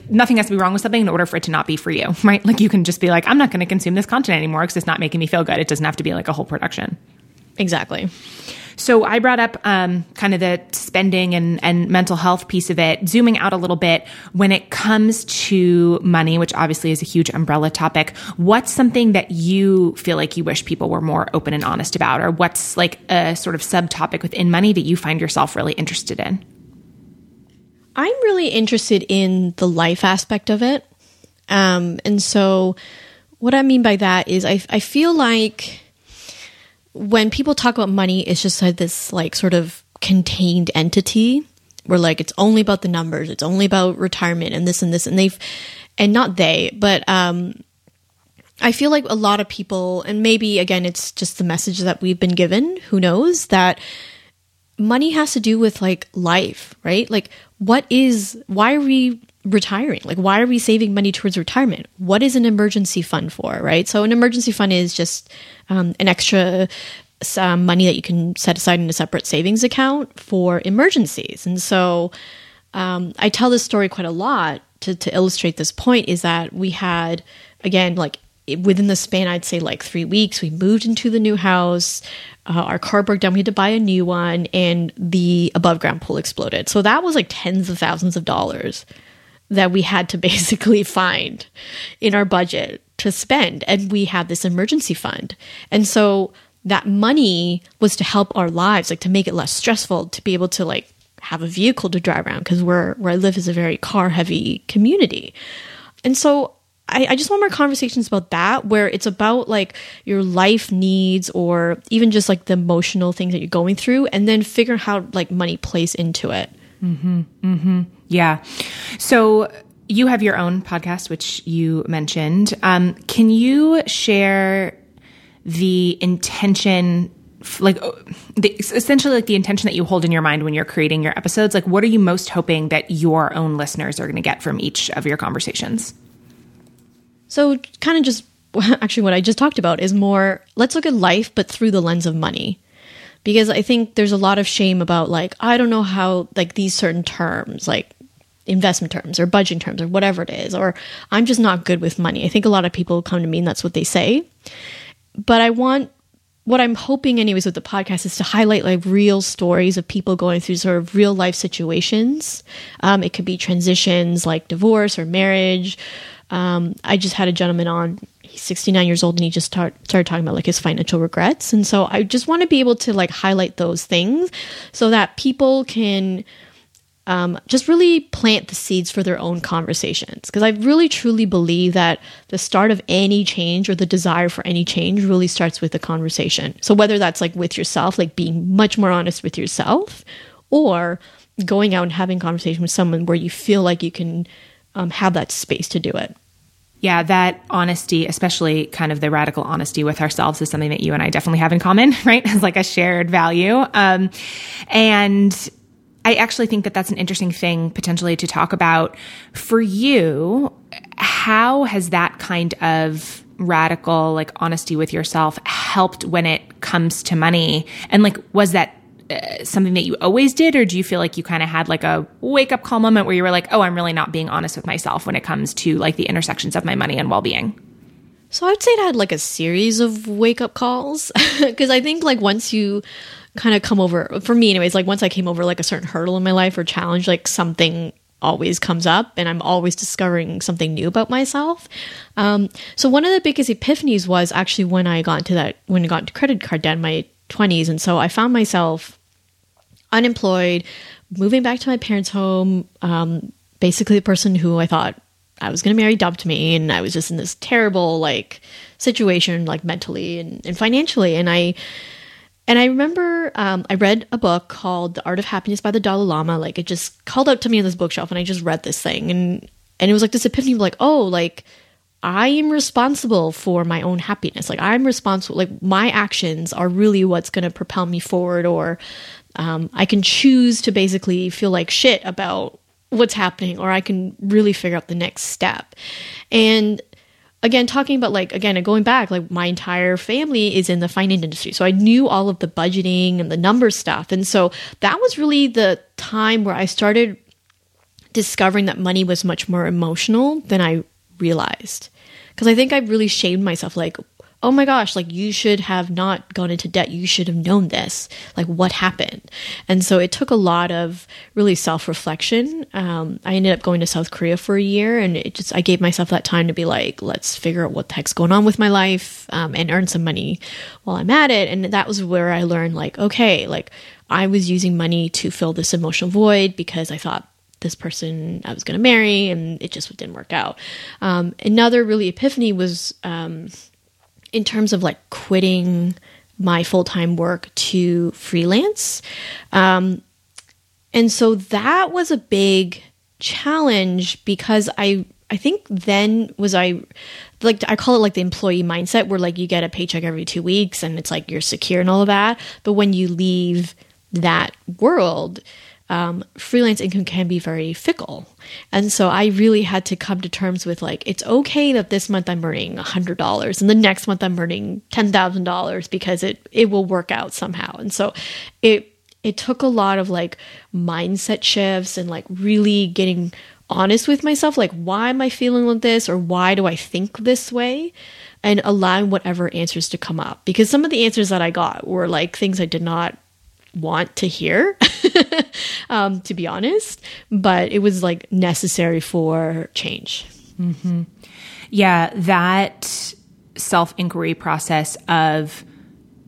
nothing has to be wrong with something in order for it to not be for you, right? Like you can just be like, I'm not going to consume this content anymore because it's not making me feel good. It doesn't have to be like a whole production. Exactly. So I brought up kind of the spending and mental health piece of it, zooming out a little bit when it comes to money, which obviously is a huge umbrella topic. What's something that you feel like you wish people were more open and honest about, or what's like a sort of subtopic within money that you find yourself really interested in? I'm really interested in the life aspect of it. And so what I mean by that is I feel like when people talk about money, it's just like this like sort of contained entity where like it's only about the numbers, it's only about retirement and this and this, and I feel like a lot of people, and maybe again it's just the message that we've been given, who knows, that money has to do with like life, right? Like why are we retiring? Like why are we saving money towards retirement? What is an emergency fund for, right? So an emergency fund is just an extra money that you can set aside in a separate savings account for emergencies. And so I tell this story quite a lot to illustrate this point, is that we had, again, like within the span, I'd say like 3 weeks, we moved into the new house, our car broke down, we had to buy a new one, and the above ground pool exploded. So that was like tens of thousands of dollars that we had to basically find in our budget to spend. And we had this emergency fund. And so that money was to help our lives, like to make it less stressful, to be able to like have a vehicle to drive around, because where I live is a very car heavy community. And so I just want more conversations about that, where it's about like your life needs, or even just like the emotional things that you're going through, and then figure out how like money plays into it. Yeah. So you have your own podcast, which you mentioned. Can you share the intention, essentially like the intention that you hold in your mind when you're creating your episodes? Like what are you most hoping that your own listeners are going to get from each of your conversations? So kind of just actually what I just talked about is more, let's look at life, but through the lens of money. Because I think there's a lot of shame about like, I don't know how, like these certain terms, like investment terms or budgeting terms or whatever it is, or I'm just not good with money. I think a lot of people come to me and that's what they say. But I want, what I'm hoping anyways with the podcast is to highlight like real stories of people going through sort of real life situations. It could be transitions like divorce or marriage. I just had a gentleman on, he's 69 years old, and he just started talking about like his financial regrets. And so I just want to be able to like highlight those things so that people can just really plant the seeds for their own conversations. Because I really truly believe that the start of any change or the desire for any change really starts with a conversation. So whether that's like with yourself, like being much more honest with yourself, or going out and having a conversation with someone where you feel like you can have that space to do it. Yeah, that honesty, especially kind of the radical honesty with ourselves, is something that you and I definitely have in common, right? It's like a shared value. And I actually think that that's an interesting thing potentially to talk about. For you, how has that kind of radical, like, honesty with yourself helped when it comes to money? And like, was that something that you always did, or do you feel like you kind of had like a wake up call moment where you were like, oh, I'm really not being honest with myself when it comes to like the intersections of my money and well-being? So I would say I had like a series of wake up calls, because I think like once you kind of come over, for me anyways, like once I came over like a certain hurdle in my life or challenge, like something always comes up and I'm always discovering something new about myself. So one of the biggest epiphanies was actually when I got into that, when I got into credit card debt in my 20s. And so I found myself unemployed, moving back to my parents' home. Basically the person who I thought I was going to marry dumped me, and I was just in this terrible like situation, like mentally and financially. And I remember I read a book called The Art of Happiness by the Dalai Lama. Like, it just called out to me on this bookshelf, and I just read this thing. And it was like this epiphany of like, oh, like I am responsible for my own happiness. Like, I'm responsible. Like, my actions are really what's going to propel me forward, or I can choose to basically feel like shit about what's happening, or I can really figure out the next step. And again, talking about like, again, going back, like my entire family is in the finance industry. So I knew all of the budgeting and the number stuff. And so that was really the time where I started discovering that money was much more emotional than I realized. Because I think I really shamed myself, like, oh my gosh, like you should have not gone into debt. You should have known this. Like, what happened? And so it took a lot of really self-reflection. I ended up going to South Korea for a year, and I gave myself that time to be like, let's figure out what the heck's going on with my life and earn some money while I'm at it. And that was where I learned like, okay, like I was using money to fill this emotional void because I thought this person I was going to marry, and it just didn't work out. Another really epiphany was, in terms of like quitting my full-time work to freelance. And so that was a big challenge because I think then was I call it like the employee mindset, where like you get a paycheck every 2 weeks and it's like you're secure and all of that. But when you leave that world, freelance income can be very fickle. And so I really had to come to terms with like, it's okay that this month I'm earning $100 and the next month I'm earning $10,000 because it will work out somehow. And so it took a lot of like mindset shifts and like really getting honest with myself. Like, why am I feeling like this? Or why do I think this way? And allowing whatever answers to come up. Because some of the answers that I got were like things I did not want to hear, to be honest, but it was like necessary for change. Mm-hmm. Yeah, that self-inquiry process of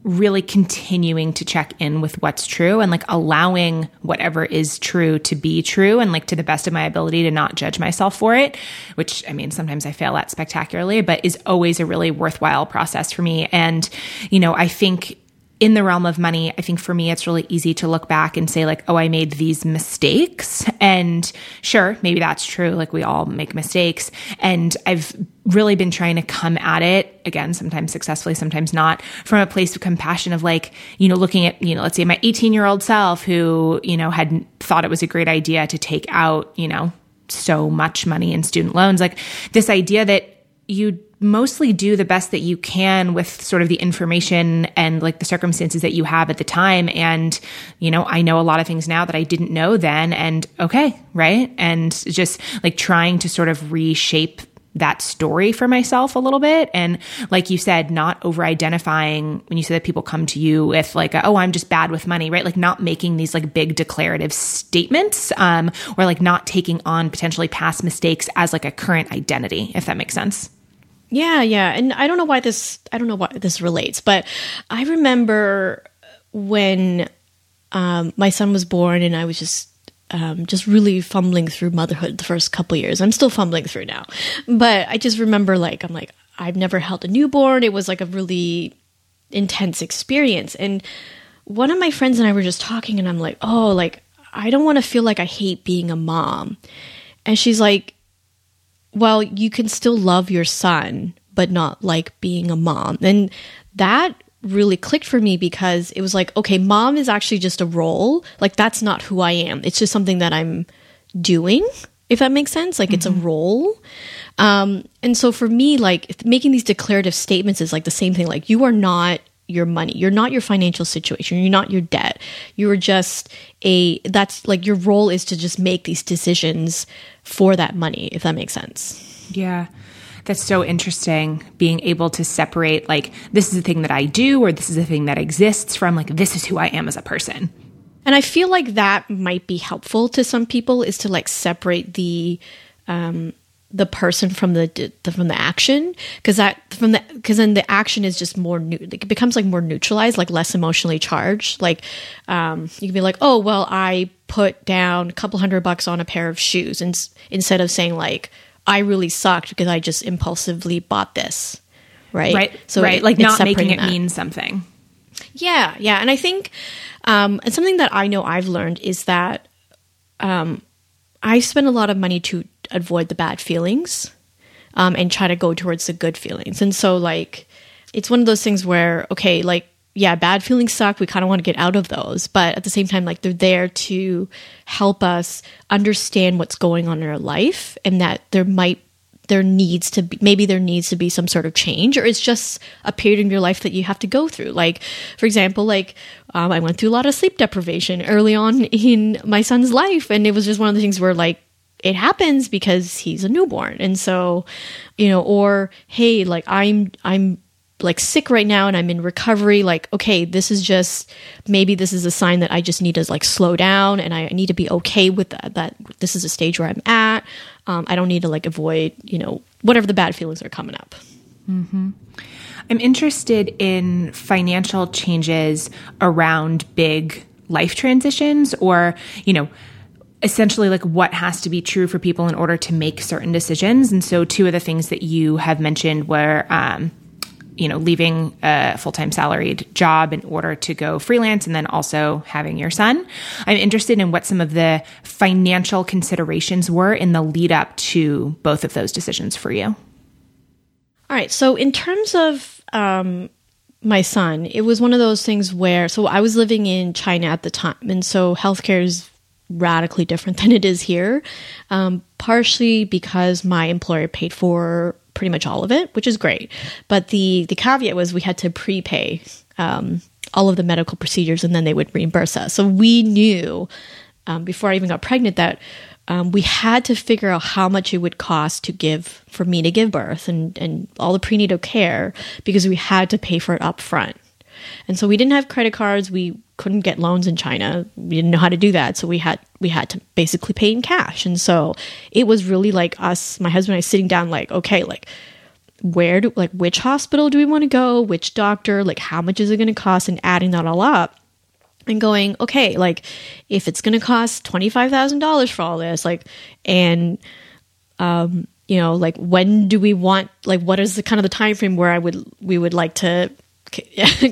really continuing to check in with what's true and like allowing whatever is true to be true and like to the best of my ability to not judge myself for it, which I mean, sometimes I fail at spectacularly, but is always a really worthwhile process for me. And, you know, I think in the realm of money, I think for me, it's really easy to look back and say like, oh, I made these mistakes. And sure, maybe that's true. Like we all make mistakes. And I've really been trying to come at it, again, sometimes successfully, sometimes not, from a place of compassion of like, you know, looking at, you know, let's say my 18-year-old self who, you know, had thought it was a great idea to take out, you know, so much money in student loans. Like this idea that you mostly do the best that you can with sort of the information and like the circumstances that you have at the time. And, you know, I know a lot of things now that I didn't know then, and okay, right? And just like trying to sort of reshape that story for myself a little bit. And like you said, not over-identifying when you say that people come to you with like, oh, I'm just bad with money, right? Like not making these like big declarative statements, or like not taking on potentially past mistakes as like a current identity, if that makes sense. Yeah. Yeah. And I don't know why this relates, but I remember when my son was born and I was just really fumbling through motherhood the first couple years. I'm still fumbling through now, but I just remember I've never held a newborn. It was like a really intense experience. And one of my friends and I were just talking and I'm like, oh, like, I don't want to feel like I hate being a mom. And she's like, well, you can still love your son, but not like being a mom. And that really clicked for me because it was like, okay, mom is actually just a role. Like that's not who I am. It's just something that I'm doing, if that makes sense. Like it's a role. And so for me, like making these declarative statements is like the same thing. Like you are not your money. You're not your financial situation. You're not your debt. You are just that's like your role is to just make these decisions for that money, if that makes sense. Yeah. That's so interesting, being able to separate, like, this is a thing that I do, or this is a thing that exists from, like, this is who I am as a person. And I feel like that might be helpful to some people, is to, like, separate the person from the action, because then the action is just more it becomes like more neutralized, like less emotionally charged. Like you can be like, oh well, I put down a couple $100 on a pair of shoes, and instead of saying like I really sucked because I just impulsively bought this, right? So right, like not making it mean something. Yeah, and I think and something that I know I've learned is that I spend a lot of money to avoid the bad feelings and try to go towards the good feelings. And so like, it's one of those things where, okay, like, yeah, bad feelings suck. We kind of want to get out of those. But at the same time, like they're there to help us understand what's going on in our life, and that there needs to be some sort of change, or it's just a period in your life that you have to go through. Like, for example, like I went through a lot of sleep deprivation early on in my son's life. And it was just one of the things where like, it happens because he's a newborn. And so, you know, or, hey, like I'm like sick right now and I'm in recovery. Like, okay, this is a sign that I just need to like slow down, and I need to be okay with that this is a stage where I'm at. I don't need to like avoid, you know, whatever the bad feelings are coming up. Mm-hmm. I'm interested in financial changes around big life transitions, or, you know, essentially like what has to be true for people in order to make certain decisions. And so two of the things that you have mentioned were, you know, leaving a full-time salaried job in order to go freelance, and then also having your son. I'm interested in what some of the financial considerations were in the lead up to both of those decisions for you. All right. So in terms of my son, it was one of those things where, so I was living in China at the time. And so healthcare is radically different than it is here, partially because my employer paid for pretty much all of it, which is great. But the caveat was we had to prepay all of the medical procedures, and then they would reimburse us. So we knew before I even got pregnant that we had to figure out how much it would cost for me to give birth and all the prenatal care, because we had to pay for it up front. And so we didn't have credit cards. We couldn't get loans in China. We didn't know how to do that. So we had to basically pay in cash. And so it was really like us, my husband and I, sitting down like, okay, like which hospital do we want to go? Which doctor? Like how much is it going to cost? And adding that all up and going, okay, like if it's going to cost $25,000 for all this, like, and, you know, like when do we want, like what is the kind of the time frame where we would like to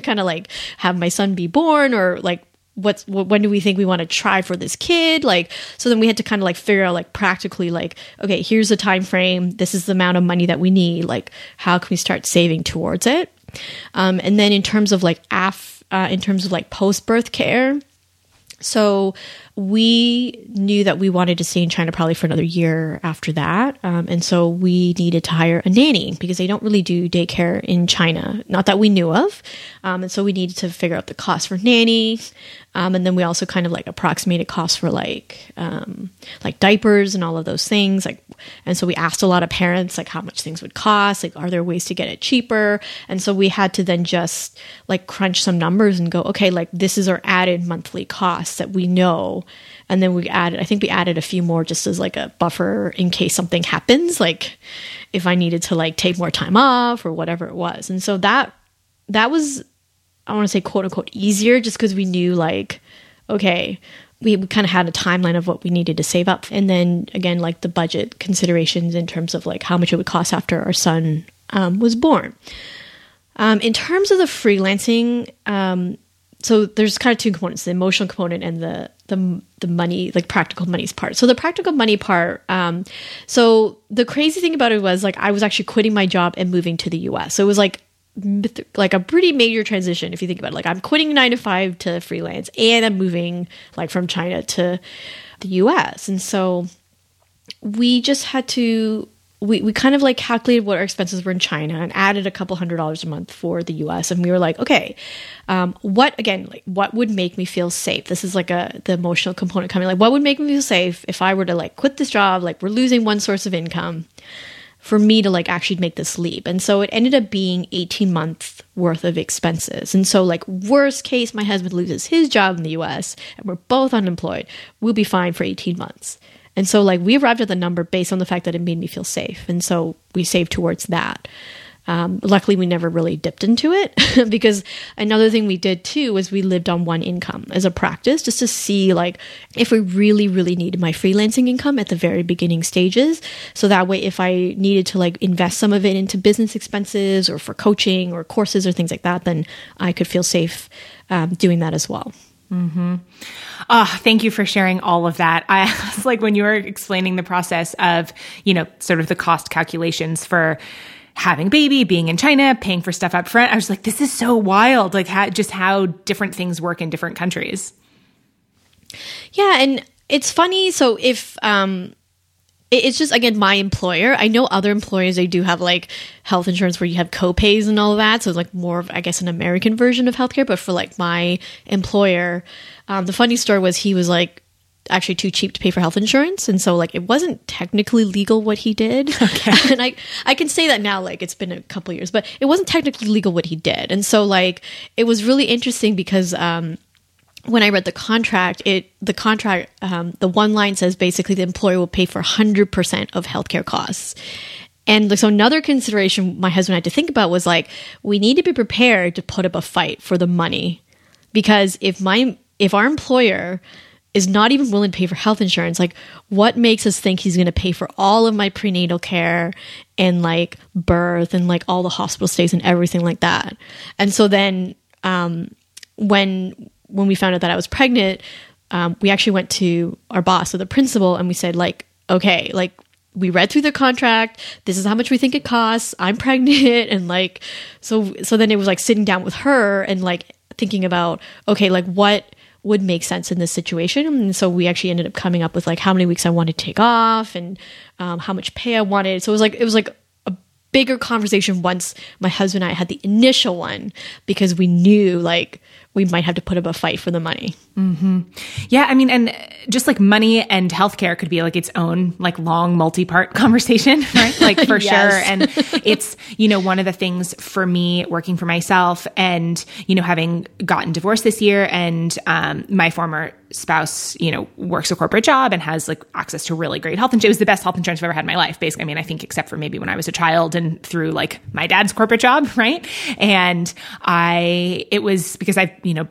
kind of like have my son be born, or like when do we think we want to try for this kid? Like, so then we had to kind of like figure out like practically like, okay, here's the time frame. This is the amount of money that we need. Like, how can we start saving towards it? And then in terms of like post-birth care, so we knew that we wanted to stay in China probably for another year after that. And so we needed to hire a nanny because they don't really do daycare in China, not that we knew of. And so we needed to figure out the cost for nannies. And then we also kind of like approximated costs for like diapers and all of those things. Like, and so we asked a lot of parents, like how much things would cost, like, are there ways to get it cheaper? And so we had to then just like crunch some numbers and go, okay, like this is our added monthly costs that we know. And then we added, I think we added a few more just as like a buffer in case something happens. Like if I needed to like take more time off or whatever it was. And so that was, I want to say quote unquote easier just because we knew like, okay, we kind of had a timeline of what we needed to save up. And then again, like the budget considerations in terms of like how much it would cost after our son was born. In terms of the freelancing, so there's kind of two components, the emotional component and the money, like practical money's part. So the practical money part, so the crazy thing about it was like I was actually quitting my job and moving to the US. So it was like a pretty major transition if you think about it. Like I'm quitting 9 to 5 to freelance and I'm moving like from China to the US. And so we just had to, we kind of like calculated what our expenses were in China and added a couple $100 a month for the US. And we were like, okay, what would make me feel safe? This is like the emotional component coming. Like what would make me feel safe if I were to like quit this job? Like we're losing one source of income for me to like actually make this leap. And so it ended up being 18 months worth of expenses. And so like worst case, my husband loses his job in the US and we're both unemployed. We'll be fine for 18 months. And so like we arrived at the number based on the fact that it made me feel safe. And so we saved towards that. Luckily, we never really dipped into it because another thing we did too was we lived on one income as a practice just to see like if we really, really needed my freelancing income at the very beginning stages. So that way, if I needed to like invest some of it into business expenses or for coaching or courses or things like that, then I could feel safe doing that as well. Mm-hmm. Oh, thank you for sharing all of that. I was like when you were explaining the process of, you know, sort of the cost calculations for having a baby, being in China, paying for stuff up front. I was like, this is so wild, like how different things work in different countries. Yeah. And it's funny. So if, it's just, again, my employer. I know other employers, they do have like health insurance where you have co-pays and all of that. So it's like more of, I guess, an American version of healthcare. But for like my employer, the funny story was he was like, actually too cheap to pay for health insurance. And so like, it wasn't technically legal what he did. Okay. And I can say that now, like it's been a couple years, but it wasn't technically legal what he did. And so like, it was really interesting because, when I read the contract, the one line says basically the employer will pay for 100% of healthcare costs. And so another consideration my husband had to think about was like, we need to be prepared to put up a fight for the money because if our employer is not even willing to pay for health insurance, like what makes us think he's going to pay for all of my prenatal care and like birth and like all the hospital stays and everything like that. And so then when we found out that I was pregnant, we actually went to our boss, so the principal, and we said like, okay, like we read through the contract. This is how much we think it costs. I'm pregnant. And like, so then it was like sitting down with her and like thinking about, okay, like what would make sense in this situation. And so we actually ended up coming up with like how many weeks I wanted to take off and how much pay I wanted. So it was like a bigger conversation once my husband and I had the initial one because we knew like we might have to put up a fight for the money. Mm-hmm. Yeah. I mean, and just like money and healthcare could be like its own like long multi-part conversation, right? Like for yes. Sure. And it's, you know, one of the things for me working for myself and, you know, having gotten divorced this year and my former spouse, you know, works a corporate job and has like access to really great health insurance. It was the best health insurance I've ever had in my life, basically. I mean, I think except for maybe when I was a child and through like my dad's corporate job, right? And it was because I've, you know,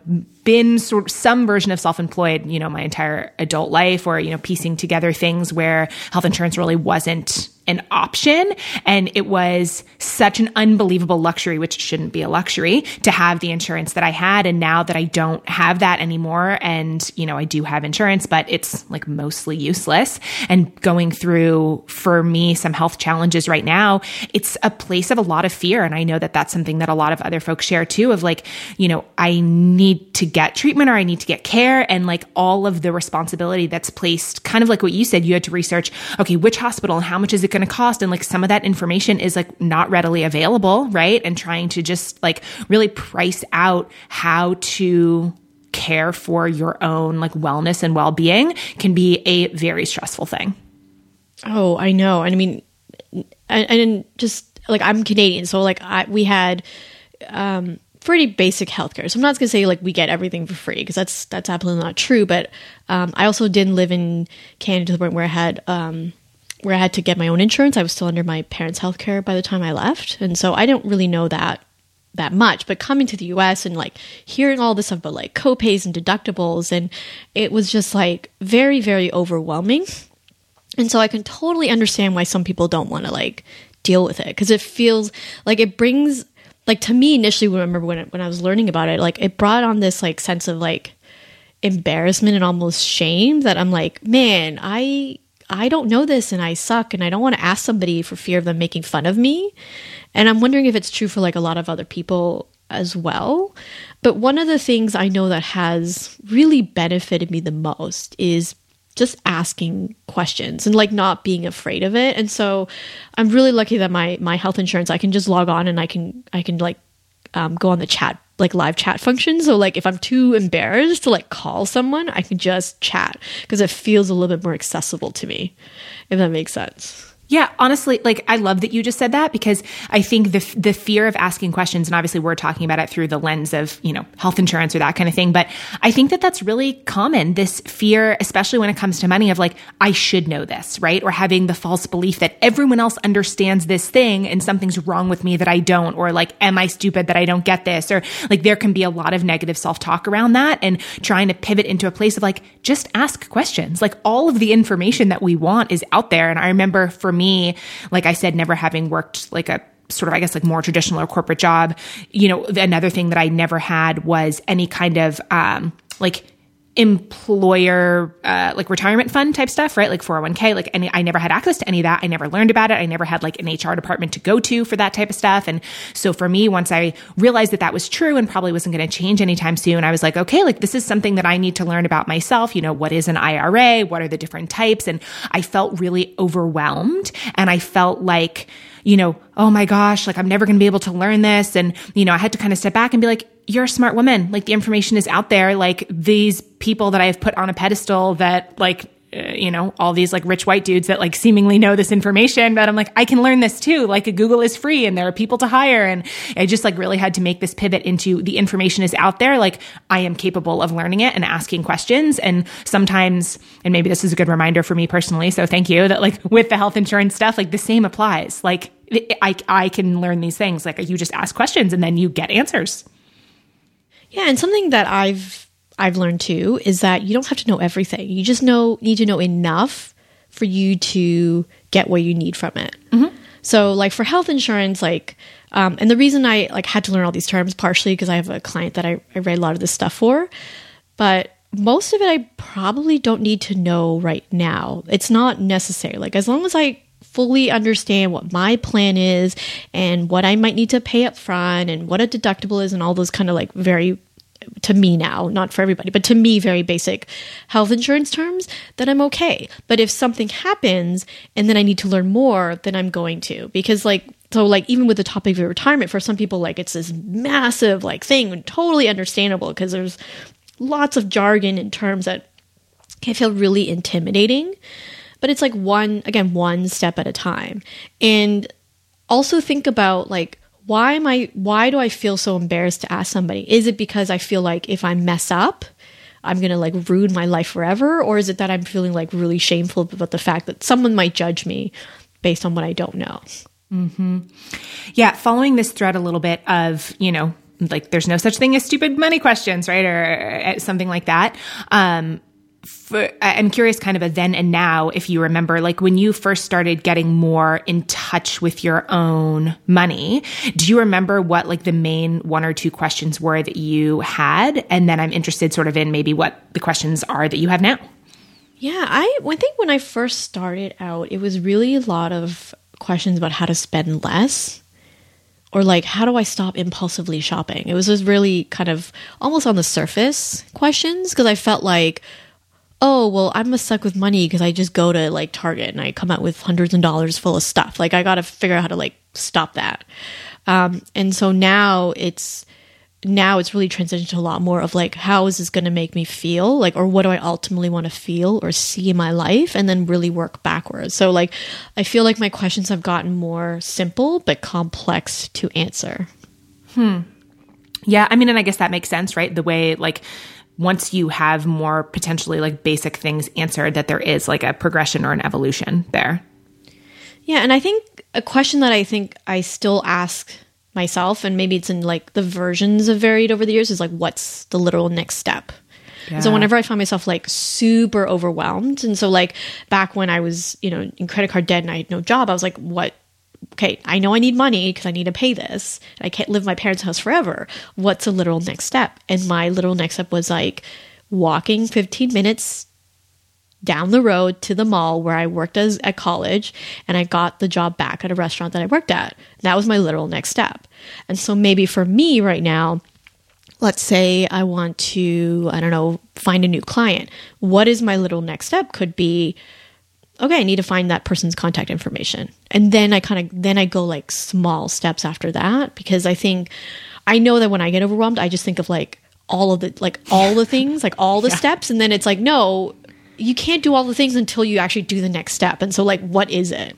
been sort of some version of self-employed, you know, my entire adult life or, you know, piecing together things where health insurance really wasn't an option. And it was such an unbelievable luxury, which shouldn't be a luxury, to have the insurance that I had. And now that I don't have that anymore, and you know, I do have insurance, but it's like mostly useless, and going through, for me, some health challenges right now, it's a place of a lot of fear. And I know that that's something that a lot of other folks share too, of like, you know, I need to get treatment or I need to get care, and like all of the responsibility that's placed, kind of like what you said, you had to research, okay, which hospital and how much is it going to cost? And like some of that information is like not readily available, right? And trying to just like really price out how to care for your own like wellness and well-being can be a very stressful thing. Oh, I know. And I mean, and just like, I'm Canadian, so like we had pretty basic healthcare. So I'm not going to say like we get everything for free, because that's absolutely not true. But I also didn't live in Canada to the point where I had to get my own insurance. I was still under my parents' healthcare by the time I left, and so I don't really know that much. But coming to the US and like hearing all this stuff about like copays and deductibles, and it was just like very, very overwhelming. And so I can totally understand why some people don't want to like deal with it, because it feels like it brings, like to me initially, remember when I was learning about it, like it brought on this like sense of like embarrassment and almost shame that I'm like, man, I don't know this and I suck, and I don't want to ask somebody for fear of them making fun of me. And I'm wondering if it's true for like a lot of other people as well. But one of the things I know that has really benefited me the most is just asking questions and like not being afraid of it. And so I'm really lucky that my health insurance, I can just log on and I can like go on the chat, like live chat function. So like if I'm too embarrassed to like call someone, I can just chat, because it feels a little bit more accessible to me, if that makes sense. Yeah, honestly, like I love that you just said that, because I think the fear of asking questions, and obviously we're talking about it through the lens of, you know, health insurance or that kind of thing, but I think that that's really common, this fear, especially when it comes to money, of like, I should know this, right? Or having the false belief that everyone else understands this thing and something's wrong with me that I don't, or like, am I stupid that I don't get this? Or like there can be a lot of negative self-talk around that, and trying to pivot into a place of like, just ask questions. Like all of the information that we want is out there. And I remember for me, like I said, never having worked like a sort of, I guess, like more traditional or corporate job, you know, another thing that I never had was any kind of like employer, like retirement fund type stuff, right? Like 401k, like I never had access to any of that. I never learned about it. I never had like an HR department to go to for that type of stuff. And so for me, once I realized that that was true and probably wasn't going to change anytime soon, I was like, okay, like this is something that I need to learn about myself. You know, what is an IRA? What are the different types? And I felt really overwhelmed, and I felt like, you know, oh my gosh, like I'm never going to be able to learn this. And, you know, I had to kind of step back and be like, you're a smart woman. Like the information is out there. Like these people that I have put on a pedestal that like, you know, all these like rich white dudes that like seemingly know this information, but I'm like, I can learn this too. Like Google is free and there are people to hire. And I just like really had to make this pivot into the information is out there. Like I am capable of learning it and asking questions. And sometimes, and maybe this is a good reminder for me personally, so thank you, that like with the health insurance stuff, like the same applies. Like I can learn these things. Like you just ask questions and then you get answers. Yeah, and something that I've learned too is that you don't have to know everything. You just need to know enough for you to get what you need from it. Mm-hmm. So, like for health insurance, like, and the reason I like had to learn all these terms partially because I have a client that I write a lot of this stuff for, but most of it I probably don't need to know right now. It's not necessary. Like as long as I fully understand what my plan is and what I might need to pay up front and what a deductible is and all those kind of like very, to me now, not for everybody, but to me, very basic health insurance terms, then I'm okay. But if something happens and then I need to learn more, then I'm going to, because like, so like even with the topic of retirement, for some people, like it's this massive like thing and totally understandable because there's lots of jargon and terms that can feel really intimidating. But it's like one step at a time. And also think about like, why do I feel so embarrassed to ask somebody? Is it because I feel like if I mess up, I'm going to like ruin my life forever? Or is it that I'm feeling like really shameful about the fact that someone might judge me based on what I don't know? Mm-hmm. Yeah. Following this thread a little bit of, you know, like there's no such thing as stupid money questions, right? Or something like that. I'm curious kind of a then and now, if you remember, like when you first started getting more in touch with your own money, do you remember what like the main one or two questions were that you had? And then I'm interested sort of in maybe what the questions are that you have now. Yeah, I think when I first started out, it was really a lot of questions about how to spend less. Or like, how do I stop impulsively shopping? It was just really kind of almost on the surface questions, because I felt like, oh, well, I'm a suck with money because I just go to like Target and I come out with hundreds of dollars full of stuff. Like I got to figure out how to like stop that. And so now it's really transitioned to a lot more of like, how is this going to make me feel? Like, or what do I ultimately want to feel or see in my life? And then really work backwards. So like, I feel like my questions have gotten more simple, but complex to answer. Yeah. I mean, and I guess that makes sense, right? The way like, once you have more potentially like basic things answered, that there is like a progression or an evolution there. Yeah. And I think a question that I think I still ask myself, and maybe it's in like the versions have varied over the years, is like, what's the literal next step? Yeah. So whenever I find myself like super overwhelmed. And so like back when I was, in credit card debt and I had no job, I was like, what? Okay, I know I need money because I need to pay this. I can't live in my parents' house forever. What's a literal next step? And my literal next step was like walking 15 minutes down the road to the mall where I worked at college, and I got the job back at a restaurant that I worked at. That was my literal next step. And so maybe for me right now, let's say I want to, find a new client. What is my literal next step? Could be, okay, I need to find that person's contact information. And then I go like small steps after that, because I know that when I get overwhelmed, I just think of like all the steps. And then it's like, no, you can't do all the things until you actually do the next step. And so like, what is it?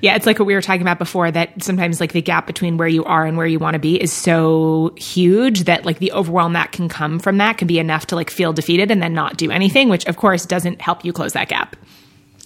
Yeah, it's like what we were talking about before, that sometimes like the gap between where you are and where you want to be is so huge that like the overwhelm that can come from that can be enough to like feel defeated and then not do anything, which of course doesn't help you close that gap.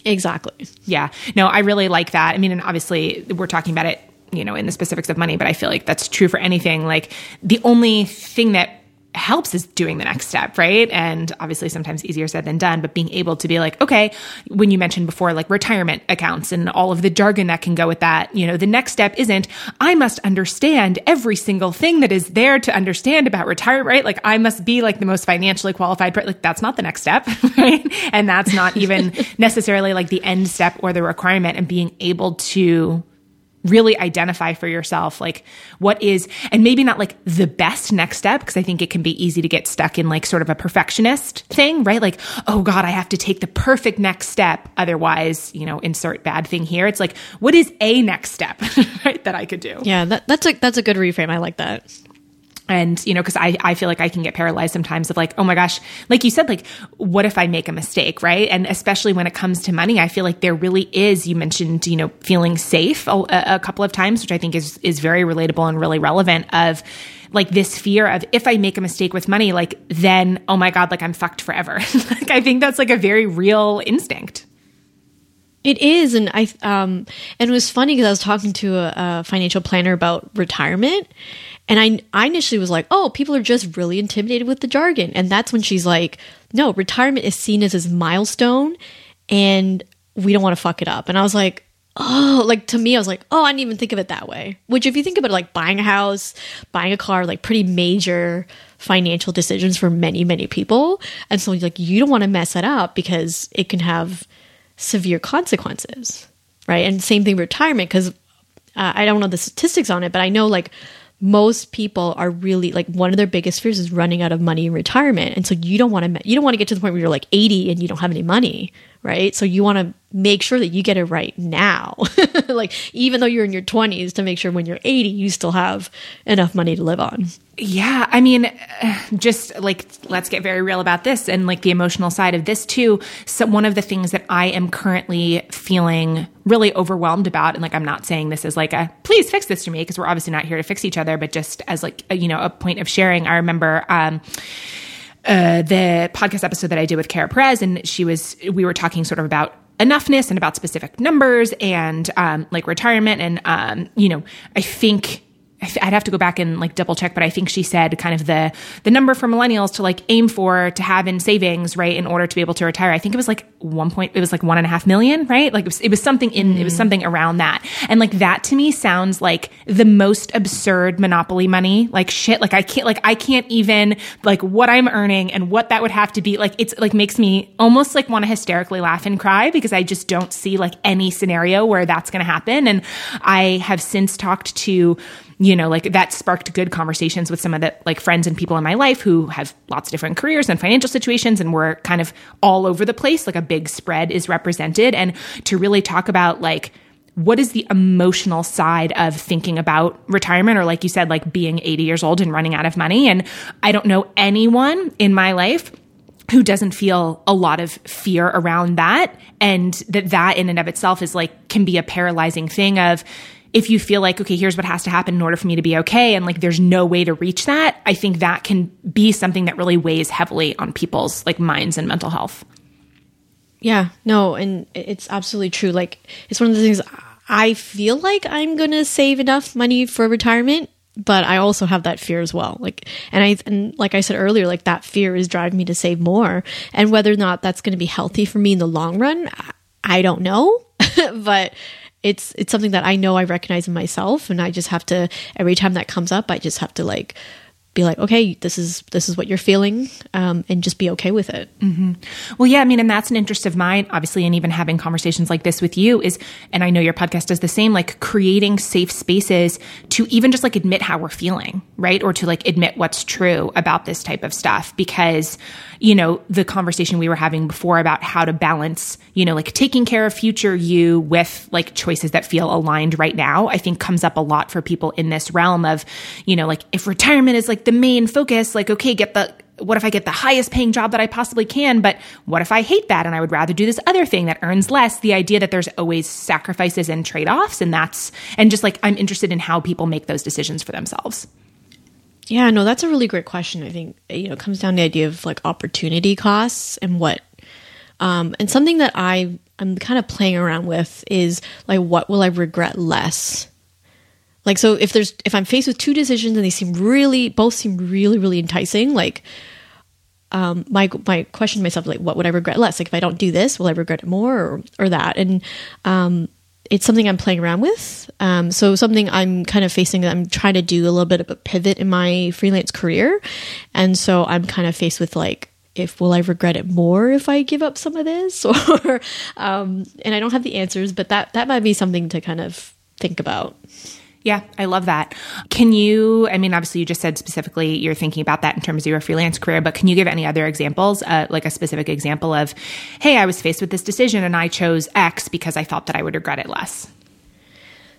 Exactly. Yeah. No, I really like that. I mean, and obviously we're talking about it, in the specifics of money, but I feel like that's true for anything. Like the only thing that helps is doing the next step, right? And obviously sometimes easier said than done, but being able to be like, okay, when you mentioned before, like retirement accounts and all of the jargon that can go with that, the next step isn't, I must understand every single thing that is there to understand about retirement, right? Like I must be like the most financially qualified, like that's not the next step, right? And that's not even necessarily like the end step or the requirement, and being able to really identify for yourself, like what is, and maybe not like the best next step, because I think it can be easy to get stuck in like sort of a perfectionist thing, right? Like, oh God, I have to take the perfect next step. Otherwise, insert bad thing here. It's like, what is a next step, right, that I could do? Yeah, that's a good reframe. I like that. And, because I feel like I can get paralyzed sometimes of like, oh my gosh, like you said, like, what if I make a mistake, right? And especially when it comes to money, I feel like there really is, you mentioned, feeling safe a couple of times, which I think is very relatable and really relevant, of like this fear of if I make a mistake with money, like then, oh my God, like I'm fucked forever. Like I think that's like a very real instinct. It is. And it was funny because I was talking to a financial planner about retirement. And I initially was like, oh, people are just really intimidated with the jargon. And that's when she's like, no, retirement is seen as this milestone and we don't want to fuck it up. And I was like, oh, like to me, I was like, oh, I didn't even think of it that way. Which if you think about it, like buying a house, buying a car, like pretty major financial decisions for many, many people. And so like, you don't want to mess it up because it can have severe consequences, right? And same thing with retirement, because I don't know the statistics on it, but I know like, most people are really like one of their biggest fears is running out of money in retirement. And so you don't want to get to the point where you're like 80 and you don't have any money, right? So you want to make sure that you get it right now. Like even though you're in your 20s, to make sure when you're 80 you still have enough money to live on. Yeah, I mean, just like let's get very real about this and like the emotional side of this too. So one of the things that I am currently feeling really overwhelmed about, and like I'm not saying this as like a please fix this for me, because we're obviously not here to fix each other, but just as like a point of sharing. I remember the podcast episode that I did with Cara Perez, and we were talking sort of about enoughness and about specific numbers and like retirement, and I think I'd have to go back and like double check, but I think she said kind of the number for millennials to like aim for, to have in savings, right, in order to be able to retire. I think it was like it was like 1.5 million, right? Like it was something in, it was something around that. And like that to me sounds like the most absurd monopoly money, like shit. Like I can't even like what I'm earning and what that would have to be. Like it's like makes me almost like want to hysterically laugh and cry because I just don't see like any scenario where that's going to happen. And I have since talked to, you know, like that sparked good conversations with some of the like friends and people in my life who have lots of different careers and financial situations, and we're kind of all over the place. Like a big spread is represented, and to really talk about like what is the emotional side of thinking about retirement, or like you said, like being 80 years old and running out of money. And I don't know anyone in my life who doesn't feel a lot of fear around that, and that in and of itself is like can be a paralyzing thing of, if you feel like, okay, here's what has to happen in order for me to be okay, and like there's no way to reach that, I think that can be something that really weighs heavily on people's like minds and mental health. Yeah, no, and it's absolutely true. Like it's one of the things, I feel like I'm going to save enough money for retirement, but I also have that fear as well. Like, and like I said earlier, like that fear is driving me to save more, and whether or not that's going to be healthy for me in the long run, I don't know, but it's something that I know I recognize in myself, and I just have to, every time that comes up, I just have to like be like, okay, this is what you're feeling, and just be okay with it. Mm-hmm. Well, yeah, I mean, and that's an interest of mine, obviously, and even having conversations like this with you is, and I know your podcast does the same, like creating safe spaces to even just like admit how we're feeling, right? Or to like admit what's true about this type of stuff, because, you know, the conversation we were having before about how to balance, you know, like taking care of future you with like choices that feel aligned right now, I think comes up a lot for people in this realm of, you know, like if retirement is like the main focus, like, okay, what if I get the highest paying job that I possibly can, but what if I hate that and I would rather do this other thing that earns less? The idea that there's always sacrifices and trade-offs, and just like, I'm interested in how people make those decisions for themselves. Yeah, no, that's a really great question. I think, you know, it comes down to the idea of like opportunity costs and what, and something that I'm kind of playing around with is like, what will I regret less? Like, so if I'm faced with two decisions and they both seem really, really enticing, like, my question to myself, like, what would I regret less? Like, if I don't do this, will I regret it more or that? And, it's something I'm playing around with. So something I'm kind of facing, I'm trying to do a little bit of a pivot in my freelance career. And so I'm kind of faced with like, will I regret it more if I give up some of this or, and I don't have the answers, but that might be something to kind of think about. Yeah, I love that. Can you, I mean, obviously you just said specifically you're thinking about that in terms of your freelance career, but can you give any other examples, like a specific example of, hey, I was faced with this decision and I chose X because I thought that I would regret it less?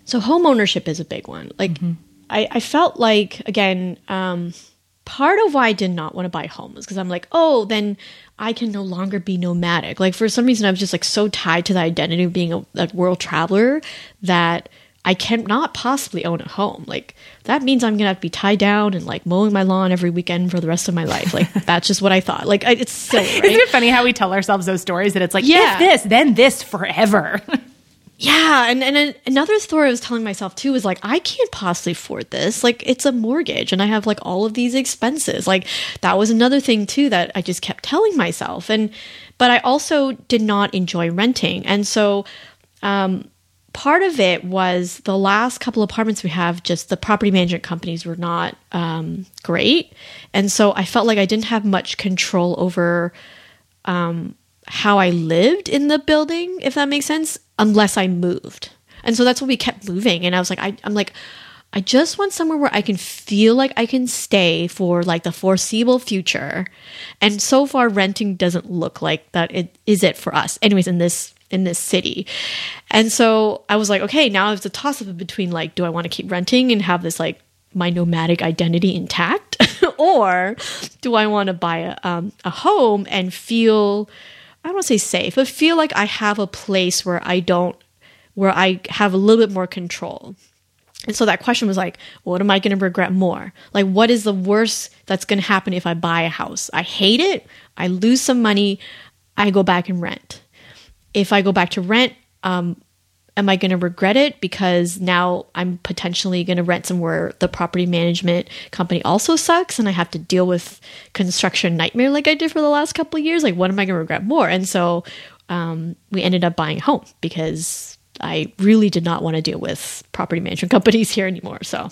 So home ownership is a big one. Like mm-hmm. I felt like, again, part of why I did not want to buy a home was because I'm like, oh, then I can no longer be nomadic. Like for some reason, I was just like so tied to the identity of being a world traveler that I cannot possibly own a home. Like that means I'm going to have to be tied down and like mowing my lawn every weekend for the rest of my life. Like that's just what I thought. Like it's silly, right? Isn't it funny how we tell ourselves those stories that it's like, yeah, if this, then this forever. Yeah. And another story I was telling myself too is like, I can't possibly afford this. Like it's a mortgage and I have like all of these expenses. Like that was another thing too that I just kept telling myself. But I also did not enjoy renting. And so, part of it was the last couple apartments we have, just the property management companies were not great. And so I felt like I didn't have much control over how I lived in the building, if that makes sense, unless I moved. And so that's what we kept moving. And I was like, I'm like, I just want somewhere where I can feel like I can stay for like the foreseeable future. And so far renting doesn't look like that it is for us. Anyways, in this city. And so I was like, okay, now it's a toss up between like, do I want to keep renting and have this like my nomadic identity intact? Or do I want to buy a home and feel, I don't want to say safe, but feel like I have a place where I have a little bit more control. And so that question was like, what am I going to regret more? Like, what is the worst that's going to happen if I buy a house? I hate it. I lose some money. I go back and rent. If I go back to rent, Am I going to regret it because now I'm potentially going to rent somewhere the property management company also sucks and I have to deal with construction nightmare like I did for the last couple of years? Like, what am I going to regret more? And so we ended up buying a home because I really did not want to deal with property management companies here anymore. So,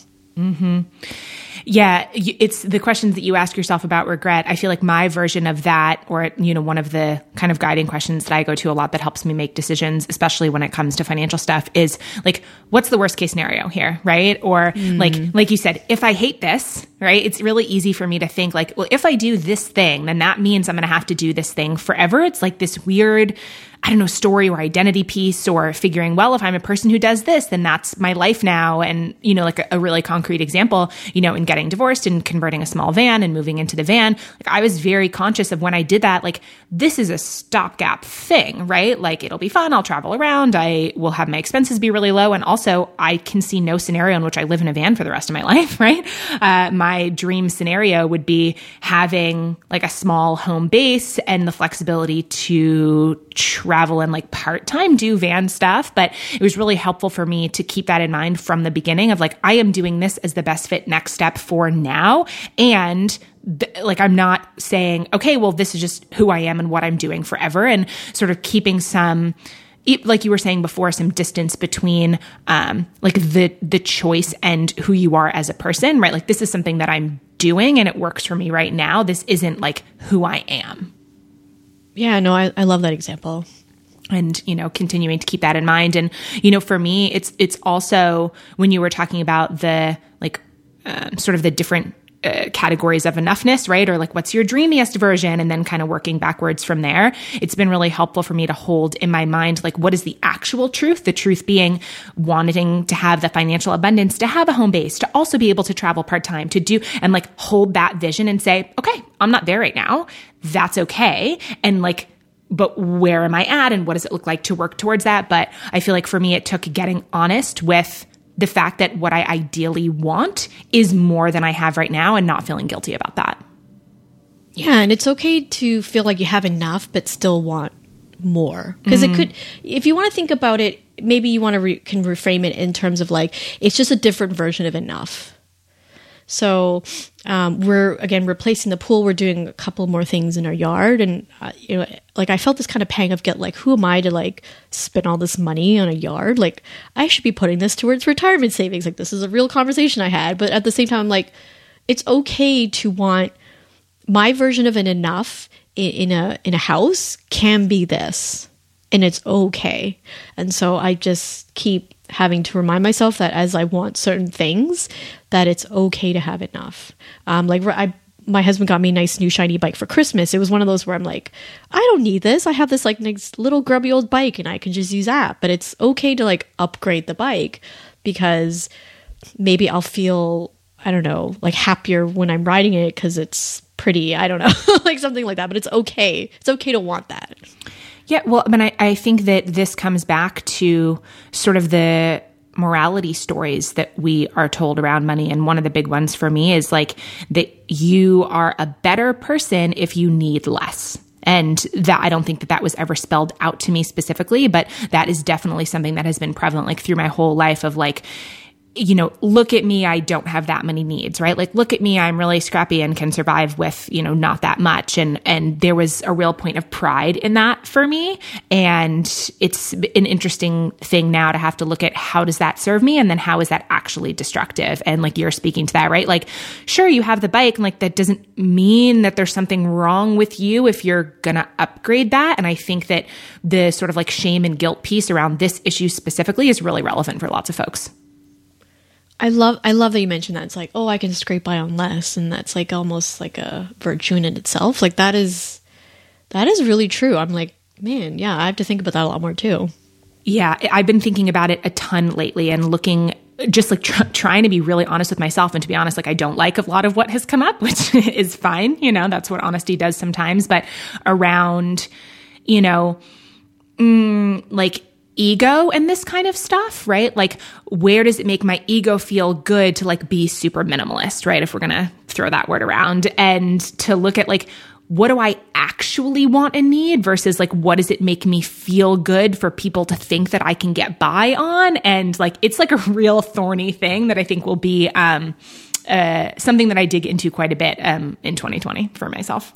yeah, it's the questions that you ask yourself about regret. I feel like my version of that, or, you know, one of the kind of guiding questions that I go to a lot that helps me make decisions, especially when it comes to financial stuff, is like, what's the worst case scenario here, right? Or like you said, if I hate this, right? It's really easy for me to think like, well, if I do this thing, then that means I'm going to have to do this thing forever. It's like this weird, I don't know, story or identity piece, or figuring, well, if I'm a person who does this, then that's my life now. And, you know, like a really concrete example, you know, in getting divorced and converting a small van and moving into the van, like I was very conscious of when I did that, like this is a stopgap thing, right? Like it'll be fun. I'll travel around. I will have my expenses be really low. And also I can see no scenario in which I live in a van for the rest of my life, right? My dream scenario would be having like a small home base and the flexibility to travel and like part-time do van stuff. But it was really helpful for me to keep that in mind from the beginning of like, I am doing this as the best fit next step for now. And like, I'm not saying, okay, well, this is just who I am and what I'm doing forever. And sort of keeping some, like you were saying before, some distance between like the choice and who you are as a person, right? Like this is something that I'm doing and it works for me right now. This isn't like who I am. Yeah, no, I love that example. And, you know, continuing to keep that in mind. And, you know, for me, it's also when you were talking about the like sort of the different categories of enoughness, right? Or like, what's your dreamiest version? And then kind of working backwards from there. It's been really helpful for me to hold in my mind, like, what is the actual truth? The truth being wanting to have the financial abundance, to have a home base, to also be able to travel part-time, to do, and like hold that vision and say, okay, I'm not there right now. That's okay. And like, but where am I at? And what does it look like to work towards that? But I feel like for me, it took getting honest with the fact that what I ideally want is more than I have right now and not feeling guilty about that. Yeah. And it's okay to feel like you have enough, but still want more. Because it could, if you want to think about it, maybe you want to can reframe it in terms of like, it's just a different version of enough. So we're, again, replacing the pool. We're doing a couple more things in our yard. And, you know, like I felt this kind of pang of guilt, like, who am I to like spend all this money on a yard? Like I should be putting this towards retirement savings. Like this is a real conversation I had. But at the same time, I'm like, it's okay to want my version of an enough in a house can be this, and it's okay. And so I just keep having to remind myself that as I want certain things, that it's okay to have enough. Like my husband got me a nice new shiny bike for Christmas. It was one of those where I'm like, I don't need this. I have this like nice little grubby old bike and I can just use that. But it's okay to like upgrade the bike because maybe I'll feel, I don't know, like happier when I'm riding it because it's pretty, I don't know, like something like that. But it's okay. It's okay to want that. Yeah, well, I mean, I think that this comes back to sort of the morality stories that we are told around money. And one of the big ones for me is like that you are a better person if you need less. And that I don't think that was ever spelled out to me specifically, but that is definitely something that has been prevalent like through my whole life of like, you know, look at me, I don't have that many needs, right? Like, look at me, I'm really scrappy and can survive with, you know, not that much. And there was a real point of pride in that for me. And it's an interesting thing now to have to look at how does that serve me? And then how is that actually destructive? And like, you're speaking to that, right? Like, sure, you have the bike, and like, that doesn't mean that there's something wrong with you if you're going to upgrade that. And I think that the sort of like shame and guilt piece around this issue specifically is really relevant for lots of folks. I love that you mentioned that. It's like, oh, I can scrape by on less. And that's like almost like a virtue in itself. Like that is really true. I'm like, man, yeah, I have to think about that a lot more too. Yeah. I've been thinking about it a ton lately and looking just like trying to be really honest with myself. And to be honest, like I don't like a lot of what has come up, which is fine. You know, that's what honesty does sometimes, but around, you know, like ego and this kind of stuff, right? Like, where does it make my ego feel good to like be super minimalist, right? If we're going to throw that word around and to look at like, what do I actually want and need versus like, what does it make me feel good for people to think that I can get by on? And like, it's like a real thorny thing that I think will be something that I dig into quite a bit in 2020 for myself.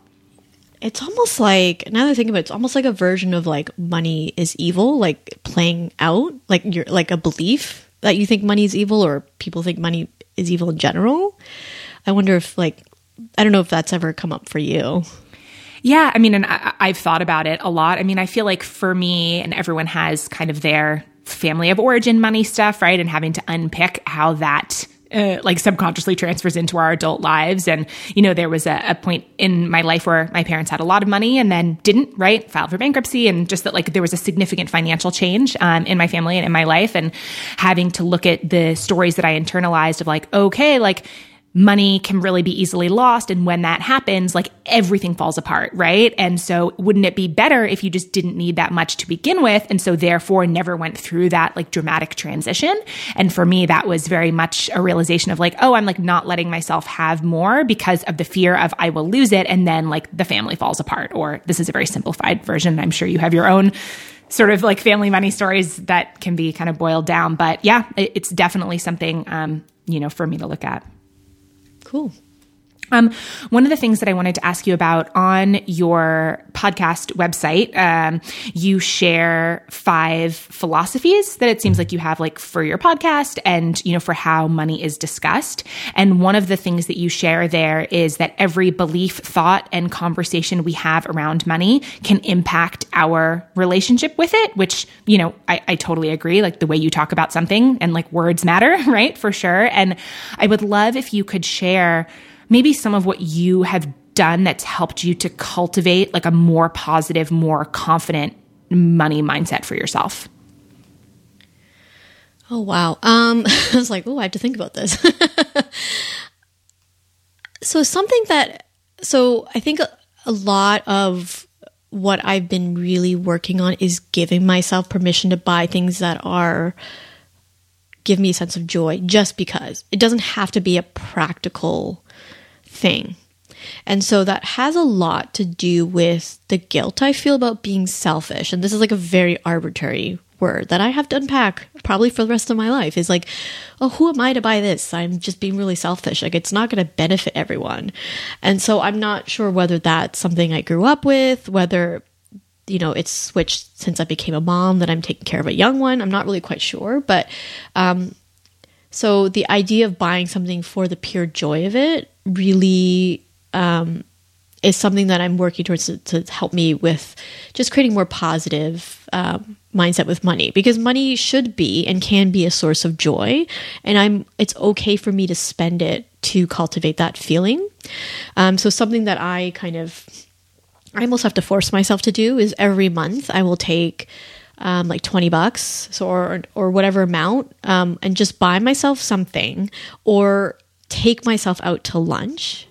It's almost like, now that I think of it, it's almost like a version of like money is evil, like playing out, like you're like a belief that you think money is evil or people think money is evil in general. I wonder if like, I don't know if that's ever come up for you. Yeah. I mean, and I've thought about it a lot. I mean, I feel like for me, and everyone has kind of their family of origin money stuff, right? And having to unpick how that like subconsciously transfers into our adult lives. And, you know, there was a point in my life where my parents had a lot of money and then didn't, right? Filed for bankruptcy, and just that like there was a significant financial change in my family and in my life, and having to look at the stories that I internalized of like, okay, like money can really be easily lost. And when that happens, like everything falls apart, right? And so wouldn't it be better if you just didn't need that much to begin with? And so therefore never went through that like dramatic transition. And for me, that was very much a realization of like, oh, I'm like not letting myself have more because of the fear of I will lose it. And then like the family falls apart, or this is a very simplified version. I'm sure you have your own sort of like family money stories that can be kind of boiled down. But yeah, it's definitely something, you know, for me to look at. Cool. One of the things that I wanted to ask you about on your podcast website, you share 5 philosophies that it seems like you have like for your podcast and, you know, for how money is discussed. And one of the things that you share there is that every belief, thought, and conversation we have around money can impact our relationship with it, which, you know, I totally agree. Like the way you talk about something and like words matter, right? For sure. And I would love if you could share maybe some of what you have done that's helped you to cultivate like a more positive, more confident money mindset for yourself. Oh, wow. I was like, oh, I have to think about this. So I think a lot of what I've been really working on is giving myself permission to buy things that give me a sense of joy, just because it doesn't have to be a practical thing. And so that has a lot to do with the guilt I feel about being selfish. And this is like a very arbitrary word that I have to unpack probably for the rest of my life. Is like, oh, who am I to buy this? I'm just being really selfish. Like it's not going to benefit everyone. And so I'm not sure whether that's something I grew up with, whether, you know, it's switched since I became a mom that I'm taking care of a young one. I'm not really quite sure, but so the idea of buying something for the pure joy of it really is something that I'm working towards to help me with just creating more positive mindset with money, because money should be and can be a source of joy, and it's okay for me to spend it to cultivate that feeling. So something that I almost have to force myself to do is every month I will take like $20, so or whatever amount, and just buy myself something, or take myself out to lunch,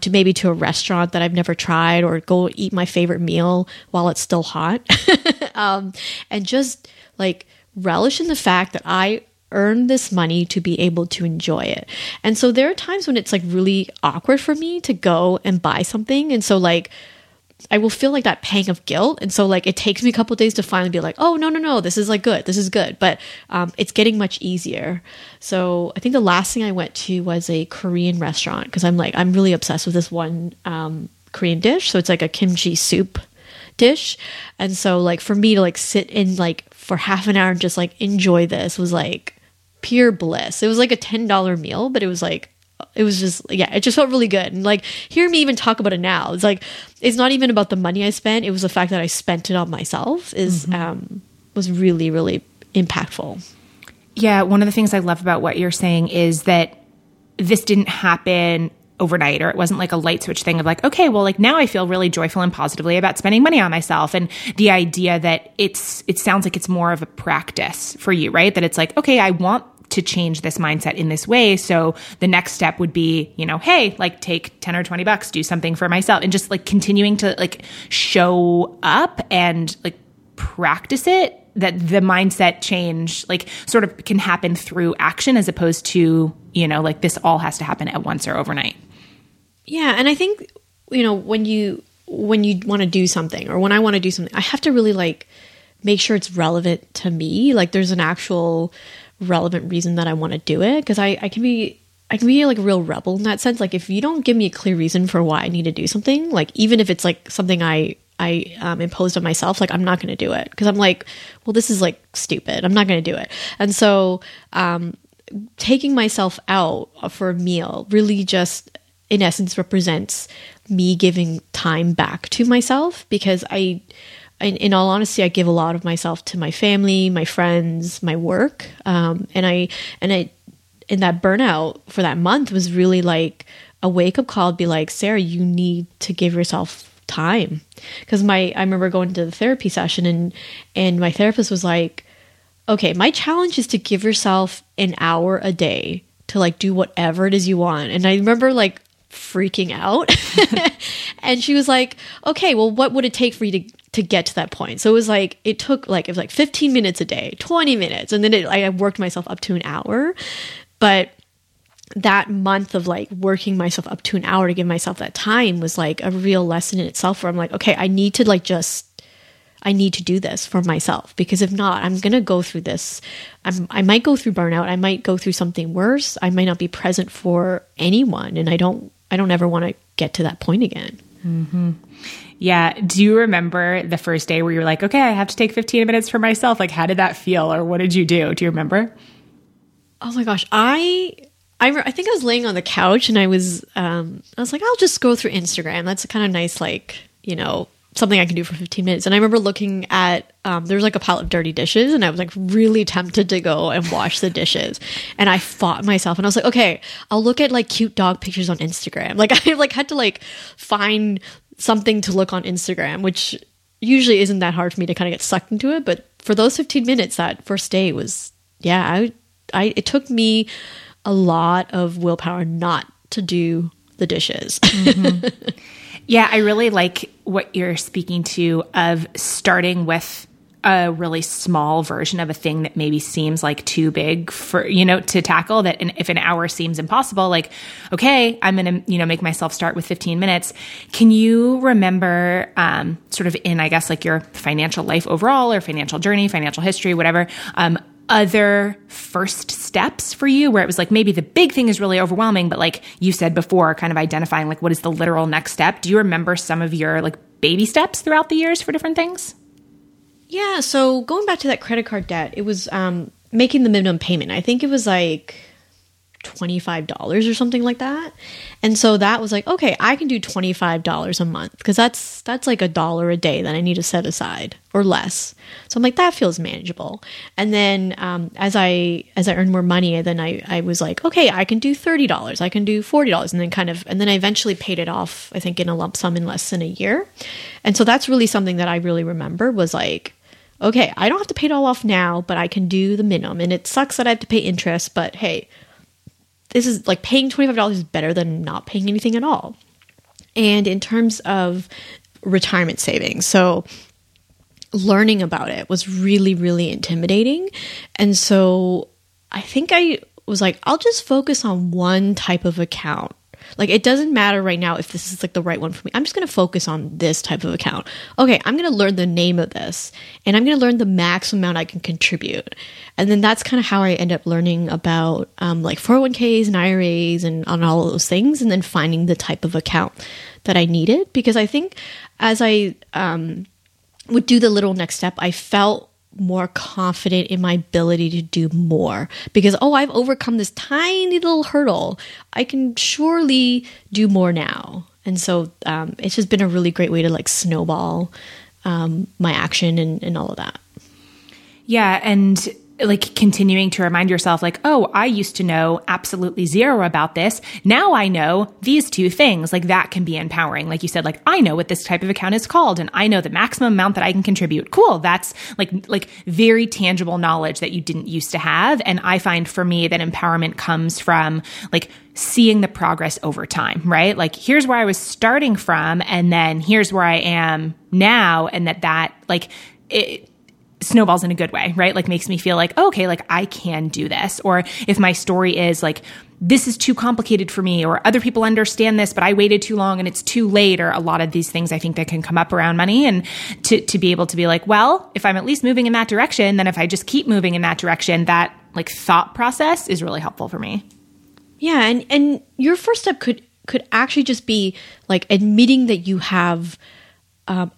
to a restaurant that I've never tried, or go eat my favorite meal while it's still hot, and just like relish in the fact that I earn this money to be able to enjoy it. And so there are times when it's like really awkward for me to go and buy something, and so like I will feel like that pang of guilt. And so like, it takes me a couple of days to finally be like, oh, no, this is like good. This is good. But it's getting much easier. So I think the last thing I went to was a Korean restaurant, because I'm really obsessed with this one Korean dish. So it's like a kimchi soup dish. And so like for me to like sit in like for half an hour and just like enjoy this was like pure bliss. It was like a $10 meal, but it just felt really good. And like, hear me even talk about it now. It's like, it's not even about the money I spent. It was the fact that I spent it on myself was really, really impactful. Yeah. One of the things I love about what you're saying is that this didn't happen overnight, or it wasn't like a light switch thing of like, okay, well, like now I feel really joyful and positively about spending money on myself. And the idea that it sounds like it's more of a practice for you, right? That it's like, okay, I want to change this mindset in this way. So the next step would be, you know, hey, like take 10 or $20, do something for myself, and just like continuing to like show up and like practice it, that the mindset change like sort of can happen through action, as opposed to, you know, like this all has to happen at once or overnight. Yeah. And I think, you know, when you when you want to do something or when I want to do something, I have to really like make sure it's relevant to me. Like there's an actual relevant reason that I want to do it. Cause I can be like a real rebel in that sense. Like if you don't give me a clear reason for why I need to do something, like even if it's like something I imposed on myself, like I'm not going to do it. Cause I'm like, well, this is like stupid. I'm not going to do it. And so, taking myself out for a meal really just in essence represents me giving time back to myself, because in all honesty, I give a lot of myself to my family, my friends, my work. And that burnout for that month was really like a wake up call to be like, Sarah, you need to give yourself time. Cause I remember going to the therapy session and my therapist was like, okay, my challenge is to give yourself an hour a day to like do whatever it is you want. And I remember like freaking out and she was like, okay, well, what would it take for you to get to that point? So it was like 15 minutes a day, 20 minutes. And then I worked myself up to an hour, but that month of like working myself up to an hour to give myself that time was like a real lesson in itself, where I'm like, okay, I need to do this for myself, because if not, I'm going to go through this. I might go through burnout. I might go through something worse. I might not be present for anyone. And I don't ever want to get to that point again. Mm-hmm. Yeah. Do you remember the first day where you were like, okay, I have to take 15 minutes for myself? Like, how did that feel? Or what did you do? Do you remember? Oh my gosh. I think I was laying on the couch and I was like, I'll just go through Instagram. That's a kind of nice, like, you know, something I can do for 15 minutes. And I remember looking at, there was like a pile of dirty dishes and I was like really tempted to go and wash the dishes. And I fought myself and I was like, okay, I'll look at like cute dog pictures on Instagram. Like I like had to like find something to look on Instagram, which usually isn't that hard for me to kind of get sucked into it. But for those 15 minutes, that first day was, yeah, it took me a lot of willpower not to do the dishes. Mm-hmm. Yeah, I really like what you're speaking to of starting with a really small version of a thing that maybe seems like too big for, you know, to tackle that. And if an hour seems impossible, like, okay, I'm going to, you know, make myself start with 15 minutes. Can you remember sort of in, I guess, like your financial life overall or financial journey, financial history, whatever, other first steps for you where it was like maybe the big thing is really overwhelming, but like you said before, kind of identifying like what is the literal next step? Do you remember some of your like baby steps throughout the years for different things? Yeah. So going back to that credit card debt, it was making the minimum payment. I think it was like $25 or something like that. And so that was like, okay, I can do $25 a month because that's like $1 a day that I need to set aside or less. So I'm like, that feels manageable. And then as I earned more money, then I was like, okay, I can do $30, I can do $40. And then I eventually paid it off, I think in a lump sum in less than a year. And so that's really something that I really remember was like, okay, I don't have to pay it all off now, but I can do the minimum. And it sucks that I have to pay interest, but hey, this is like paying $25 is better than not paying anything at all. And in terms of retirement savings, so learning about it was really, really intimidating. And so I think I was like, I'll just focus on one type of account. Like, it doesn't matter right now if this is like the right one for me. I'm just going to focus on this type of account. Okay, I'm going to learn the name of this and I'm going to learn the maximum amount I can contribute. And then that's kind of how I end up learning about like 401ks and IRAs and on all of those things, and then finding the type of account that I needed. Because I think as I would do the little next step, I felt more confident in my ability to do more because, oh, I've overcome this tiny little hurdle. I can surely do more now. And so it's just been a really great way to like snowball my action and all of that. Yeah. And like continuing to remind yourself like, oh, I used to know absolutely zero about this. Now I know these two things. Like that can be empowering. Like you said, like I know what this type of account is called and I know the maximum amount that I can contribute. Cool. That's like very tangible knowledge that you didn't used to have. And I find for me that empowerment comes from like seeing the progress over time, right? Like here's where I was starting from and then here's where I am now. And that like it snowballs in a good way, right? Like makes me feel like, oh, okay, like I can do this. Or if my story is like, this is too complicated for me, or other people understand this, but I waited too long and it's too late, or a lot of these things I think that can come up around money, and to be able to be like, well, if I'm at least moving in that direction, then if I just keep moving in that direction, that like thought process is really helpful for me. Yeah. And your first step could actually just be like admitting that you have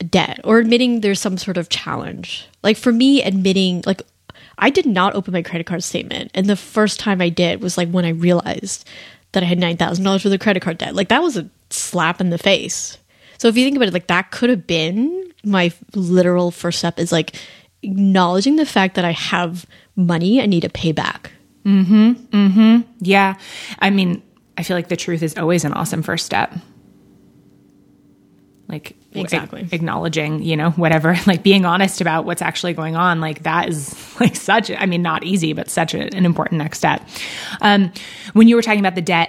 debt, or admitting there's some sort of challenge. Like for me, admitting, like I did not open my credit card statement. And the first time I did was like when I realized that I had $9,000 worth of credit card debt. Like that was a slap in the face. So if you think about it, like that could have been my literal first step, is like acknowledging the fact that I have money I need to pay back. Mm-hmm. Mm-hmm. Yeah. I mean, I feel like the truth is always an awesome first step. Like exactly. Acknowledging, you know, whatever, like being honest about what's actually going on. Like that is like such, I mean, not easy, but such an important next step. When you were talking about the debt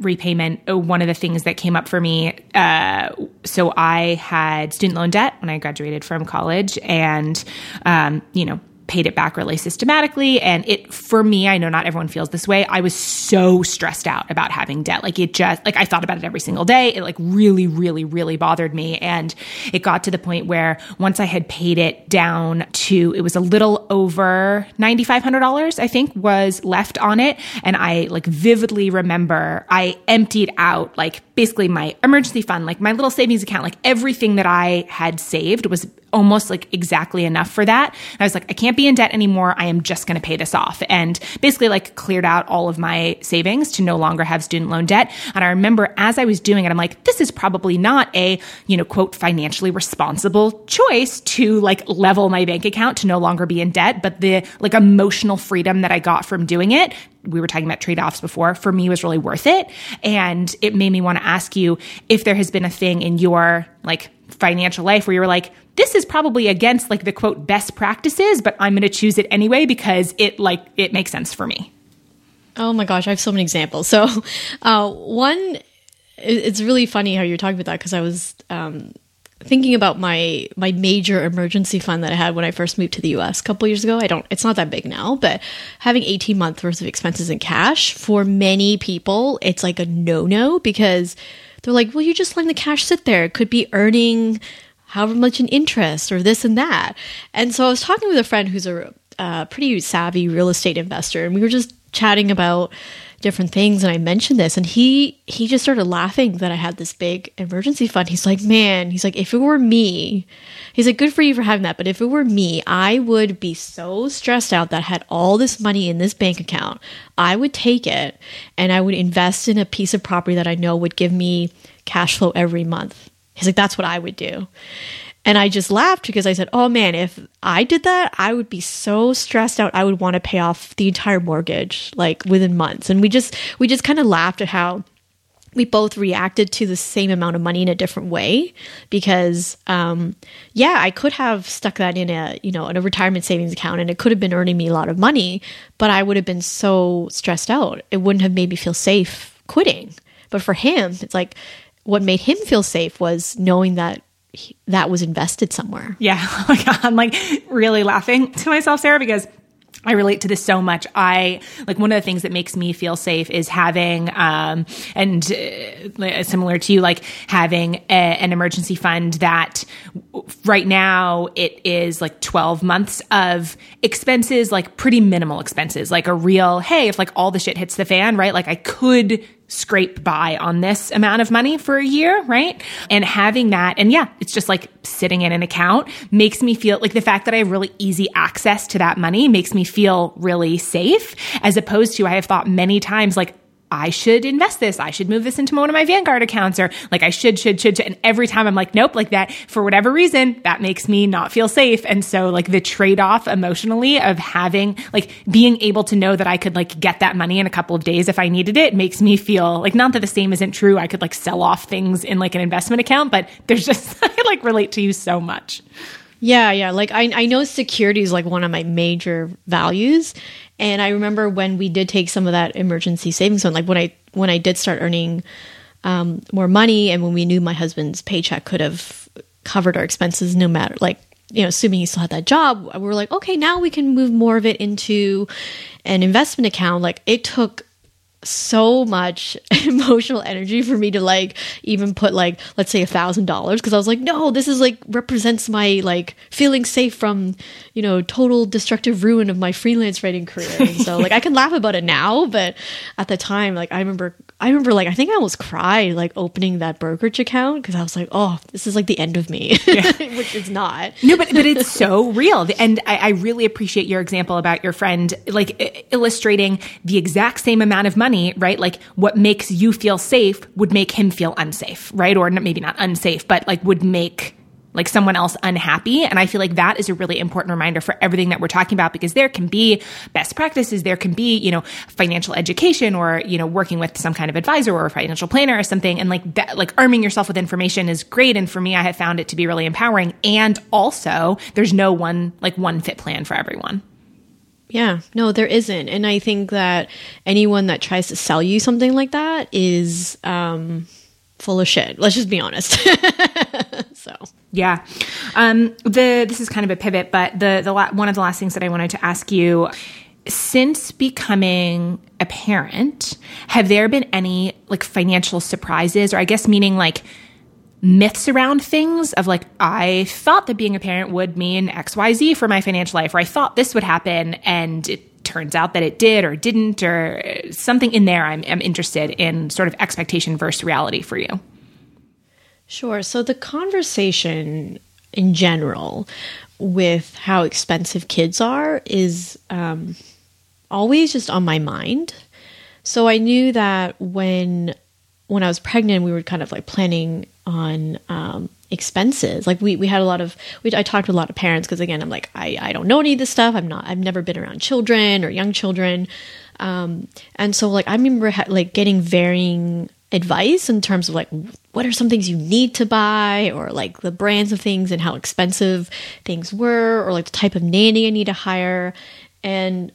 repayment, one of the things that came up for me, so I had student loan debt when I graduated from college, and, you know, paid it back really systematically. And it, for me, I know not everyone feels this way, I was so stressed out about having debt. Like it just, like I thought about it every single day. It like really, really, really bothered me. And it got to the point where once I had paid it down to, it was a little over $9,500, I think, was left on it. And I like vividly remember I emptied out like basically my emergency fund, like my little savings account, like everything that I had saved was almost like exactly enough for that. And I was like, I can't be in debt anymore. I am just going to pay this off. And basically like cleared out all of my savings to no longer have student loan debt. And I remember as I was doing it, I'm like, this is probably not a, you know, quote, financially responsible choice to like level my bank account to no longer be in debt. But the like emotional freedom that I got from doing it, we were talking about trade-offs before, for me was really worth it. And it made me want to ask you if there has been a thing in your like financial life where you were like, this is probably against like the quote best practices, but I'm going to choose it anyway because it like, it makes sense for me. Oh my gosh. I have so many examples. So one, it's really funny how you're talking about that, because I was thinking about my major emergency fund that I had when I first moved to the US a couple years ago. It's not that big now, but having 18 months worth of expenses in cash, for many people, it's like a no-no, because they're like, well, you're just letting the cash sit there. It could be earning however much in interest, or this and that. And so I was talking with a friend who's a pretty savvy real estate investor, and we were just chatting about different things. And I mentioned this, and he just started laughing that I had this big emergency fund. He's like, man, he's like, if it were me, he's like, good for you for having that. But if it were me, I would be so stressed out that I had all this money in this bank account. I would take it and I would invest in a piece of property that I know would give me cash flow every month. He's like, that's what I would do. And I just laughed, because I said, oh man, if I did that, I would be so stressed out. I would want to pay off the entire mortgage like within months. And we just kind of laughed at how we both reacted to the same amount of money in a different way, because yeah, I could have stuck that in a retirement savings account, and it could have been earning me a lot of money, but I would have been so stressed out. It wouldn't have made me feel safe quitting. But for him, it's like what made him feel safe was knowing that was invested somewhere. Yeah. Oh my God. I'm like really laughing to myself, Sarah, because I relate to this so much. I like one of the things that makes me feel safe is having, similar to you, like having an emergency fund that right now it is like 12 months of expenses, like pretty minimal expenses, like a real, hey, if like all the shit hits the fan, right? Like I could scrape by on this amount of money for a year, right? And having that, and yeah, it's just like sitting in an account makes me feel like the fact that I have really easy access to that money makes me feel really safe, as opposed to I have thought many times like, I should invest this. I should move this into one of my Vanguard accounts, or like I should. And every time I'm like, nope, like that, for whatever reason, that makes me not feel safe. And so like the trade-off emotionally of having, like being able to know that I could like get that money in a couple of days if I needed it makes me feel like, not that the same isn't true. I could like sell off things in like an investment account, but there's just, I like relate to you so much. Yeah. Yeah. Like I know security is like one of my major values. And I remember when we did take some of that emergency savings fund, like when I did start earning more money, and when we knew my husband's paycheck could have covered our expenses no matter, like you know, assuming he still had that job, we were like, okay, now we can move more of it into an investment account. Like, it took so much emotional energy for me to like even put like, let's say $1,000, because I was like, no, this is like represents my like feeling safe from, you know, total destructive ruin of my freelance writing career. And so like I can laugh about it now, but at the time, like I remember like I think I almost cried like opening that brokerage account, because I was like, oh, this is like the end of me. Yeah. Which is not. No, but it's so real. And I really appreciate your example about your friend, like illustrating the exact same amount of money. Right? Like what makes you feel safe would make him feel unsafe, right? Or maybe not unsafe, but like would make like someone else unhappy. And I feel like that is a really important reminder for everything that we're talking about, because there can be best practices, there can be, you know, financial education or, you know, working with some kind of advisor or a financial planner or something. And like that, like arming yourself with information is great. And for me, I have found it to be really empowering. And also there's no one, like one fit plan for everyone. Yeah, no, there isn't. And I think that anyone that tries to sell you something like that is full of shit. Let's just be honest. So yeah, this is kind of a pivot, but one of the last things that I wanted to ask you, since becoming a parent, have there been any like financial surprises, or I guess meaning like myths around things of like, I thought that being a parent would mean XYZ for my financial life, or I thought this would happen and it turns out that it did or didn't, or something in there I'm interested in sort of expectation versus reality for you? Sure. So the conversation in general with how expensive kids are is always just on my mind. So I knew that when I was pregnant, we were kind of like planning on expenses. Like we had a lot of, I talked to a lot of parents, because again, I'm like, I don't know any of this stuff. I've never been around children or young children. And so like, I remember like getting varying advice in terms of like, what are some things you need to buy, or like the brands of things and how expensive things were, or like the type of nanny I need to hire. And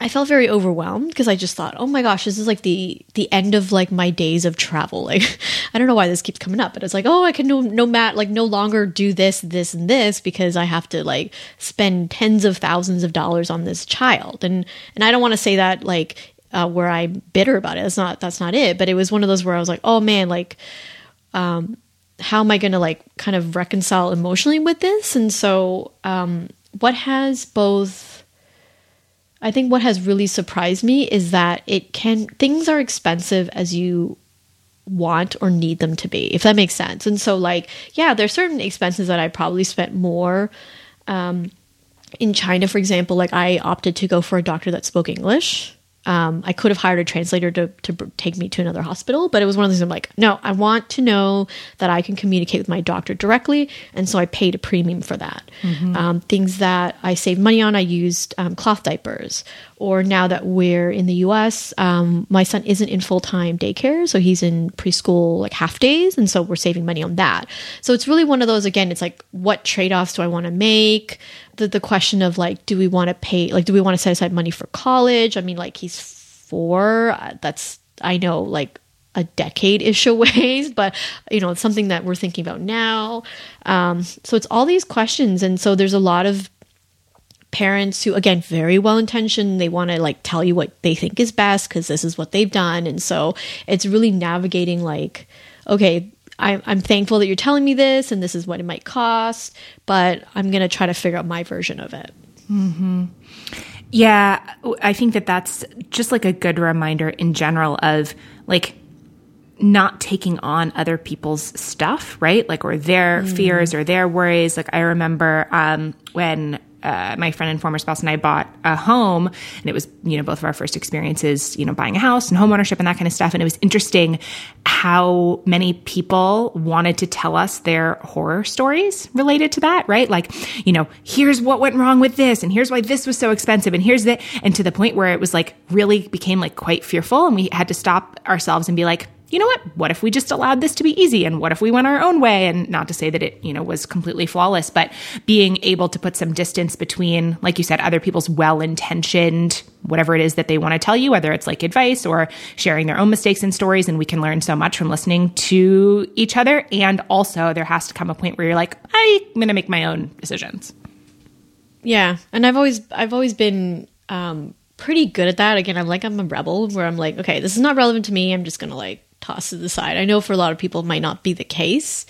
I felt very overwhelmed, because I just thought, oh my gosh, this is like the end of like my days of travel. Like, I don't know why this keeps coming up, but it's like, oh, I can no longer do this, and this, because I have to like spend tens of thousands of dollars on this child. And I don't want to say that like where I'm bitter about it. That's not it. But it was one of those where I was like, oh man, like, how am I going to like kind of reconcile emotionally with this? And so I think what has really surprised me is that things are expensive as you want or need them to be, if that makes sense. And so like, yeah, there's certain expenses that I probably spent more. In China, for example, like I opted to go for a doctor that spoke English. I could have hired a translator to take me to another hospital, but it was one of those I'm like, no, I want to know that I can communicate with my doctor directly. And so I paid a premium for that. Mm-hmm. Things that I saved money on, I used cloth diapers. Or now that we're in the US, my son isn't in full-time daycare, so he's in preschool like half days. And so we're saving money on that. So it's really one of those, again, it's like, what trade-offs do I want to make? The question of like, do we want to pay, like, do we want to set aside money for college? I mean, like he's 4, that's, I know, like a decade-ish away, but you know, it's something that we're thinking about now. So it's all these questions. And so there's a lot of parents who, again, very well-intentioned, they want to like tell you what they think is best because this is what they've done. And so it's really navigating like, okay, I'm thankful that you're telling me this and this is what it might cost, but I'm going to try to figure out my version of it. Mm-hmm. Yeah, I think that that's just like a good reminder in general of like not taking on other people's stuff, right? Like, or their fears or their worries. Like I remember when my friend and former spouse and I bought a home, and it was, you know, both of our first experiences, you know, buying a house and homeownership and that kind of stuff. And it was interesting how many people wanted to tell us their horror stories related to that, right? Like, you know, here's what went wrong with this, and here's why this was so expensive, and here's that. And to the point where it was like really became like quite fearful, and we had to stop ourselves and be like, you know what? What if we just allowed this to be easy? And what if we went our own way? And not to say that it, you know, was completely flawless, but being able to put some distance between, like you said, other people's well-intentioned whatever it is that they want to tell you, whether it's like advice or sharing their own mistakes and stories. And we can learn so much from listening to each other. And also there has to come a point where you're like, I'm going to make my own decisions. Yeah. And I've always been pretty good at that. Again, I'm a rebel where I'm like, okay, this is not relevant to me. I'm just going to toss to the side. I know for a lot of people it might not be the case.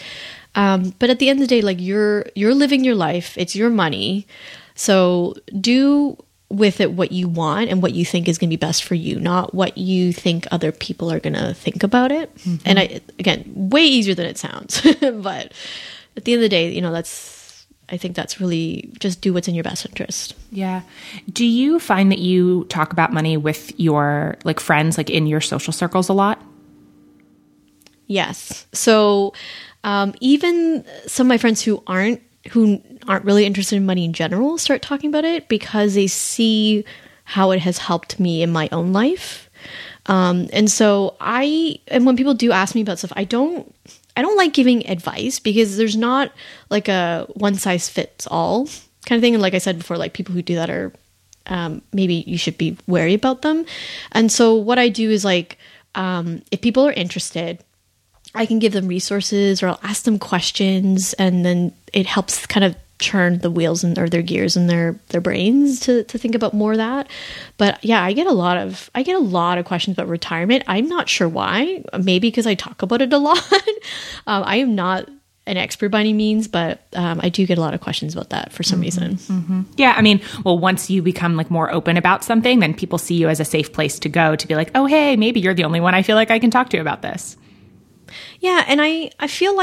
But at the end of the day, you're living your life. It's your money. So do with it what you want and what you think is going to be best for you, not what you think other people are going to think about it. Mm-hmm. And again, way easier than it sounds. But at the end of the day, I think that's really just do what's in your best interest. Yeah. Do you find that you talk about money with your friends, in your social circles a lot? Yes. So even some of my friends who aren't really interested in money in general start talking about it because they see how it has helped me in my own life. And when people do ask me about stuff, I don't like giving advice because there's not a one size fits all kind of thing. And like I said before, people who do that are maybe you should be wary about them. And so what I do is if people are interested, I can give them resources or I'll ask them questions, and then it helps kind of churn the wheels and or their gears and their brains to think about more of that. But yeah, I get a lot of questions about retirement. I'm not sure why. Maybe because I talk about it a lot. I am not an expert by any means, but I do get a lot of questions about that for some reason. Mm-hmm. Yeah, once you become more open about something, then people see you as a safe place to go to be like, oh hey, maybe you're the only one I feel like I can talk to about this. Yeah, and I feel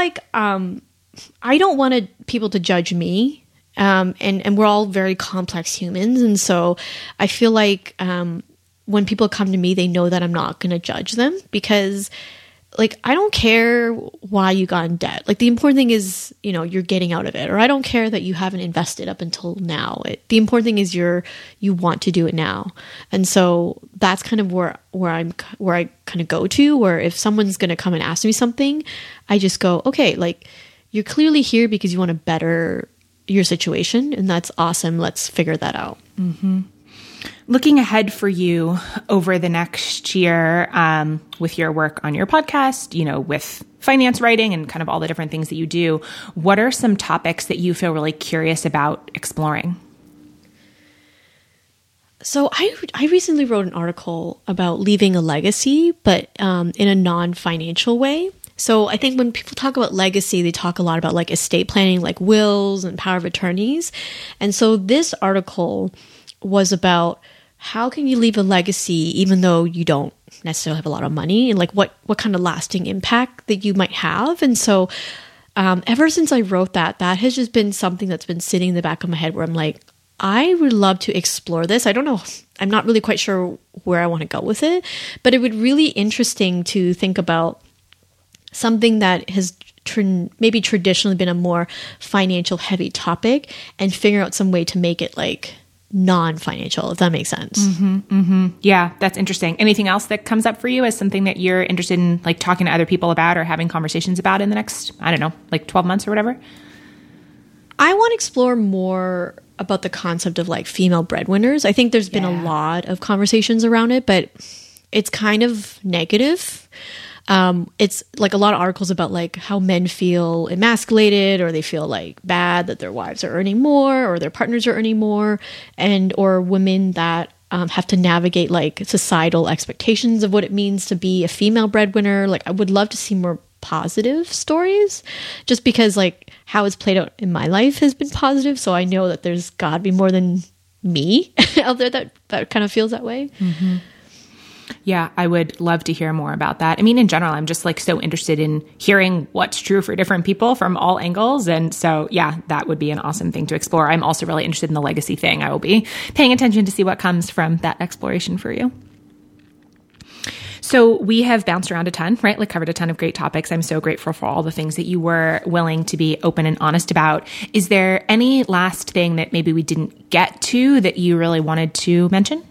I don't want people to judge me, and we're all very complex humans, and so I feel when people come to me, they know that I'm not going to judge them because, I don't care why you got in debt. The important thing is, you're getting out of it, or I don't care that you haven't invested up until now. The important thing is you want to do it now, and so that's kind of where I kind of go to. Where if someone's going to come and ask me something, I just go, okay, you're clearly here because you want to better your situation, and that's awesome. Let's figure that out. Mm-hmm. Looking ahead for you over the next year, with your work on your podcast, with finance writing and kind of all the different things that you do, what are some topics that you feel really curious about exploring? So I recently wrote an article about leaving a legacy, but in a non-financial way. So I think when people talk about legacy, they talk a lot about estate planning, wills and power of attorneys. And so this article was about how can you leave a legacy even though you don't necessarily have a lot of money, and what kind of lasting impact that you might have. And so ever since I wrote that has just been something that's been sitting in the back of my head where I'm I would love to explore this. I don't know. I'm not really quite sure where I want to go with it, but it would really interesting to think about something that has maybe traditionally been a more financial heavy topic and figure out some way to make it non-financial, if that makes sense. Mm-hmm, mm-hmm. Yeah, that's interesting. Anything else that comes up for you as something that you're interested in talking to other people about or having conversations about in the next, 12 months or whatever? I want to explore more about the concept of female breadwinners. I think there's been a lot of conversations around it, but it's kind of negative. It's a lot of articles about how men feel emasculated, or they feel bad that their wives are earning more or their partners are earning more, and or women that have to navigate societal expectations of what it means to be a female breadwinner. I would love to see more positive stories, just because how it's played out in my life has been positive. So I know that there's got to be more than me out there that kind of feels that way. Mm-hmm. Yeah, I would love to hear more about that. In general, I'm just so interested in hearing what's true for different people from all angles. And so, yeah, that would be an awesome thing to explore. I'm also really interested in the legacy thing. I will be paying attention to see what comes from that exploration for you. So we have bounced around a ton, right? Covered a ton of great topics. I'm so grateful for all the things that you were willing to be open and honest about. Is there any last thing that maybe we didn't get to that you really wanted to mention?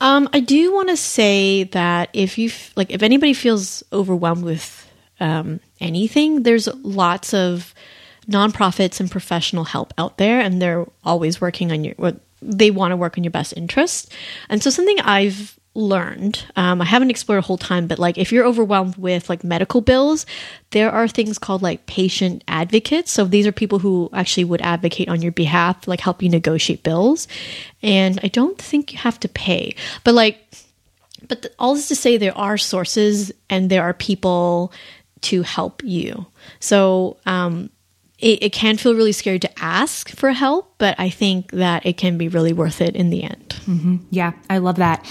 I do want to say that if you if anybody feels overwhelmed with anything, there's lots of nonprofits and professional help out there, and they're always working on they want to work in your best interest. And so something I've learned, I haven't explored a whole time, but like if you're overwhelmed with like medical bills, there are things called like patient advocates. So these are people who actually would advocate on your behalf, like help you negotiate bills. And I don't think you have to pay, but like, but all this to say, there are sources and there are people to help you. So, it can feel really scary to ask for help, but I think that it can be really worth it in the end. Mm-hmm. Yeah, I love that.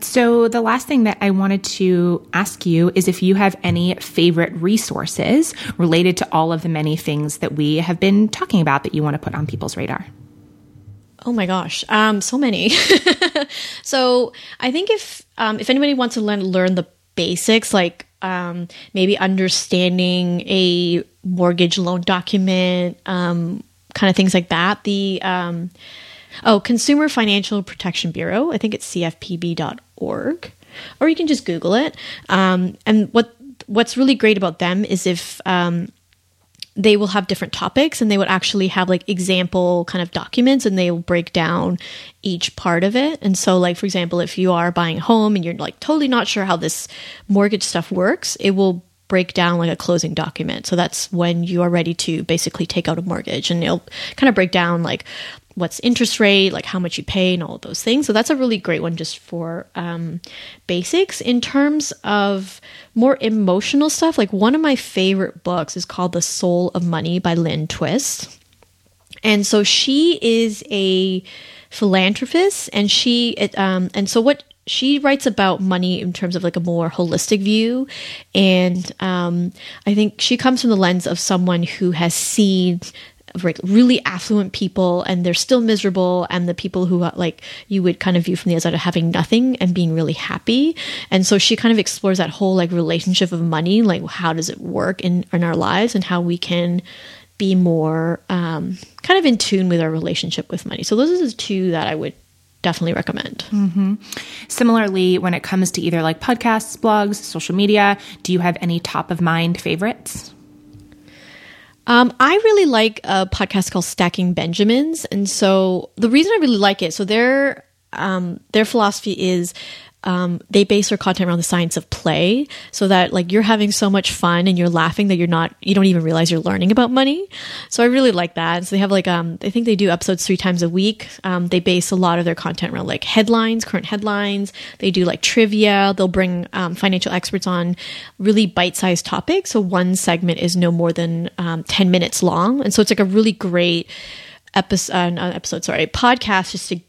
So the last thing that I wanted to ask you is if you have any favorite resources related to all of the many things that we have been talking about that you want to put on people's radar. Oh my gosh, so many. So I think if anybody wants to learn the basics, like maybe understanding a mortgage loan document, kind of things like that. The Consumer Financial Protection Bureau, I think it's CFPB.org, or you can just Google it. And what's really great about them is if they will have different topics and they would actually have like example kind of documents and they will break down each part of it. And so like, for example, if you are buying a home and you're like totally not sure how this mortgage stuff works, it will break down like a closing document. So that's when you are ready to basically take out a mortgage, and it'll kind of break down like what's interest rate, like how much you pay and all of those things. So that's a really great one just for basics. In terms of more emotional stuff, like one of my favorite books is called The Soul of Money by Lynn Twist. And so she is a philanthropist, and so what she writes about money in terms of like a more holistic view. And I think she comes from the lens of someone who has seen really affluent people and they're still miserable, and the people who like you would kind of view from the outside of having nothing and being really happy. And so she kind of explores that whole like relationship of money, like how does it work in our lives and how we can be more kind of in tune with our relationship with money. So those are the two that I would definitely recommend. Mm-hmm. Similarly, when it comes to either like podcasts, blogs, social media, do you have any top of mind favorites? I really like a podcast called Stacking Benjamins. And so the reason I really like it, so their philosophy is they base their content around the science of play, so that like you're having so much fun and you're laughing that you don't even realize you're learning about money. So I really like that. So they have like, I think they do episodes 3 times a week. They base a lot of their content around like headlines, current headlines. They do like trivia. They'll bring financial experts on really bite-sized topics. So one segment is no more than 10 minutes long. And so it's like a really great podcast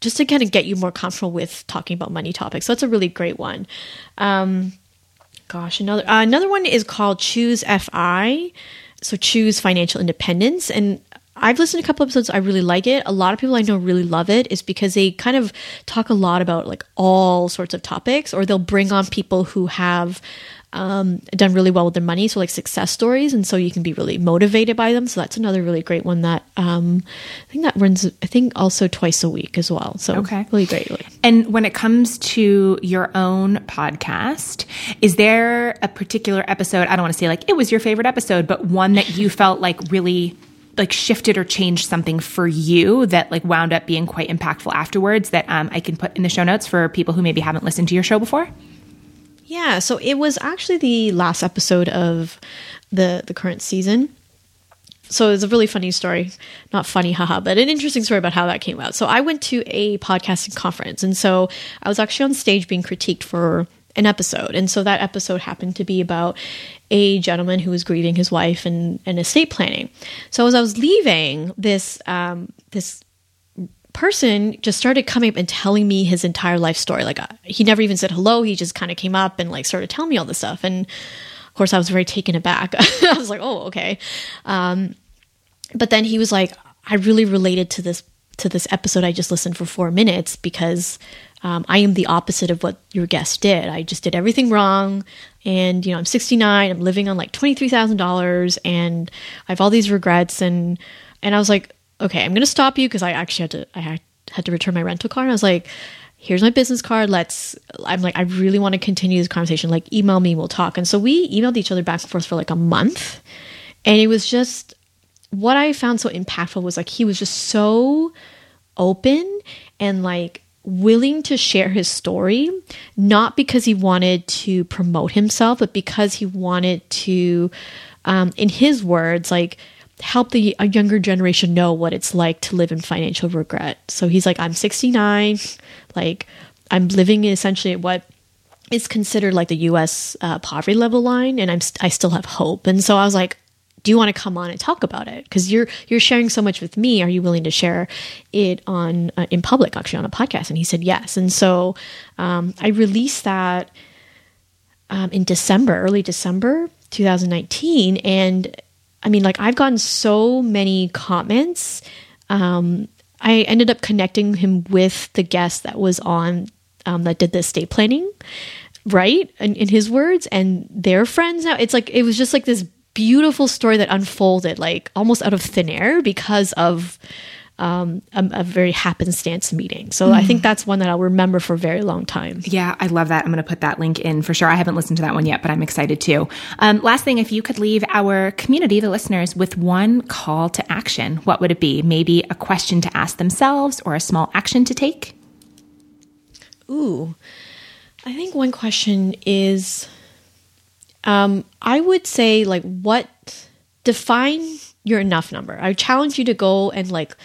just to kind of get you more comfortable with talking about money topics. So that's a really great one. Another one is called Choose FI. So Choose Financial Independence. And I've listened to a couple episodes. I really like it. A lot of people I know really love it, is because they kind of talk a lot about like all sorts of topics, or they'll bring on people who have done really well with their money. So like success stories. And so you can be really motivated by them. So that's another really great one that, I think also twice a week as well. So okay. Really great. And when it comes to your own podcast, is there a particular episode? I don't want to say like it was your favorite episode, but one that you felt like really like shifted or changed something for you that like wound up being quite impactful afterwards, that I can put in the show notes for people who maybe haven't listened to your show before? Yeah, so it was actually the last episode of the current season. So it's a really funny story, not funny, haha, but an interesting story about how that came out. So I went to a podcasting conference, and so I was actually on stage being critiqued for an episode. And so that episode happened to be about a gentleman who was grieving his wife and estate planning. So as I was leaving, this person just started coming up and telling me his entire life story. Like he never even said hello. He just kind of came up and like started telling me all this stuff. And of course I was very taken aback. I was like, oh, okay. But then he was like, I really related to this episode. I just listened for 4 minutes because I am the opposite of what your guest did. I just did everything wrong. And, you know, I'm 69, I'm living on like $23,000 and I have all these regrets. And I was like, okay, I'm going to stop you, because I actually had to return my rental car. And I was like, here's my business card. I really want to continue this conversation. Like, email me, we'll talk. And so we emailed each other back and forth for like a month. And it was just, what I found so impactful was like, he was just so open and like willing to share his story, not because he wanted to promote himself, but because he wanted to, in his words, like help a younger generation know what it's like to live in financial regret. So he's like, I'm 69, like I'm living essentially what is considered like the U.S. Poverty level line, and I still have hope. And so I was like, do you want to come on and talk about it? Because you're sharing so much with me. Are you willing to share it on in public, actually on a podcast? And he said yes. And so I released that in early December 2019. And I mean, like I've gotten so many comments. I ended up connecting him with the guest that was on that did the estate planning, right? In his words, and their friends now. It's like it was just like this beautiful story that unfolded like almost out of thin air because of a very happenstance meeting. So I think that's one that I'll remember for a very long time. Yeah, I love that. I'm going to put that link in for sure. I haven't listened to that one yet, but I'm excited too. Last thing, if you could leave our community, the listeners, with one call to action, what would it be? Maybe a question to ask themselves or a small action to take? Ooh, I think one question is, I would say like define your enough number. I challenge you to go and like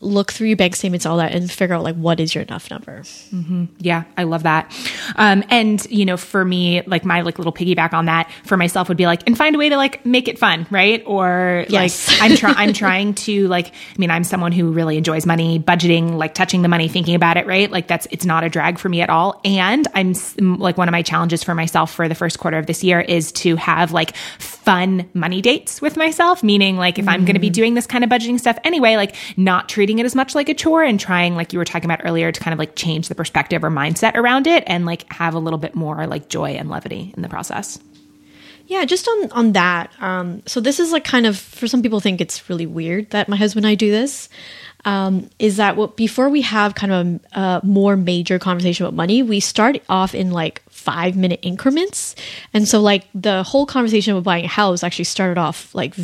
look through your bank statements, all that, and figure out like what is your enough number. Mm-hmm. Yeah, I love that. And you know, for me, like my like little piggyback on that for myself would be like, and find a way to like make it fun, right? Or yes. Like I'm trying to like. I mean, I'm someone who really enjoys money, budgeting, like touching the money, thinking about it, right? Like it's not a drag for me at all. And I'm like one of my challenges for myself for the first quarter of this year is to have like fun money dates with myself. Meaning, like if I'm going to be doing this kind of budgeting stuff anyway, like not treating it as much like a chore and trying, like you were talking about earlier, to kind of like change the perspective or mindset around it and like have a little bit more like joy and levity in the process. Yeah, just on that. So this is like kind of, for some people think it's really weird that my husband and I do this, is that before we have kind of a more major conversation about money, we start off in like 5-minute increments. And so like the whole conversation about buying a house actually started off like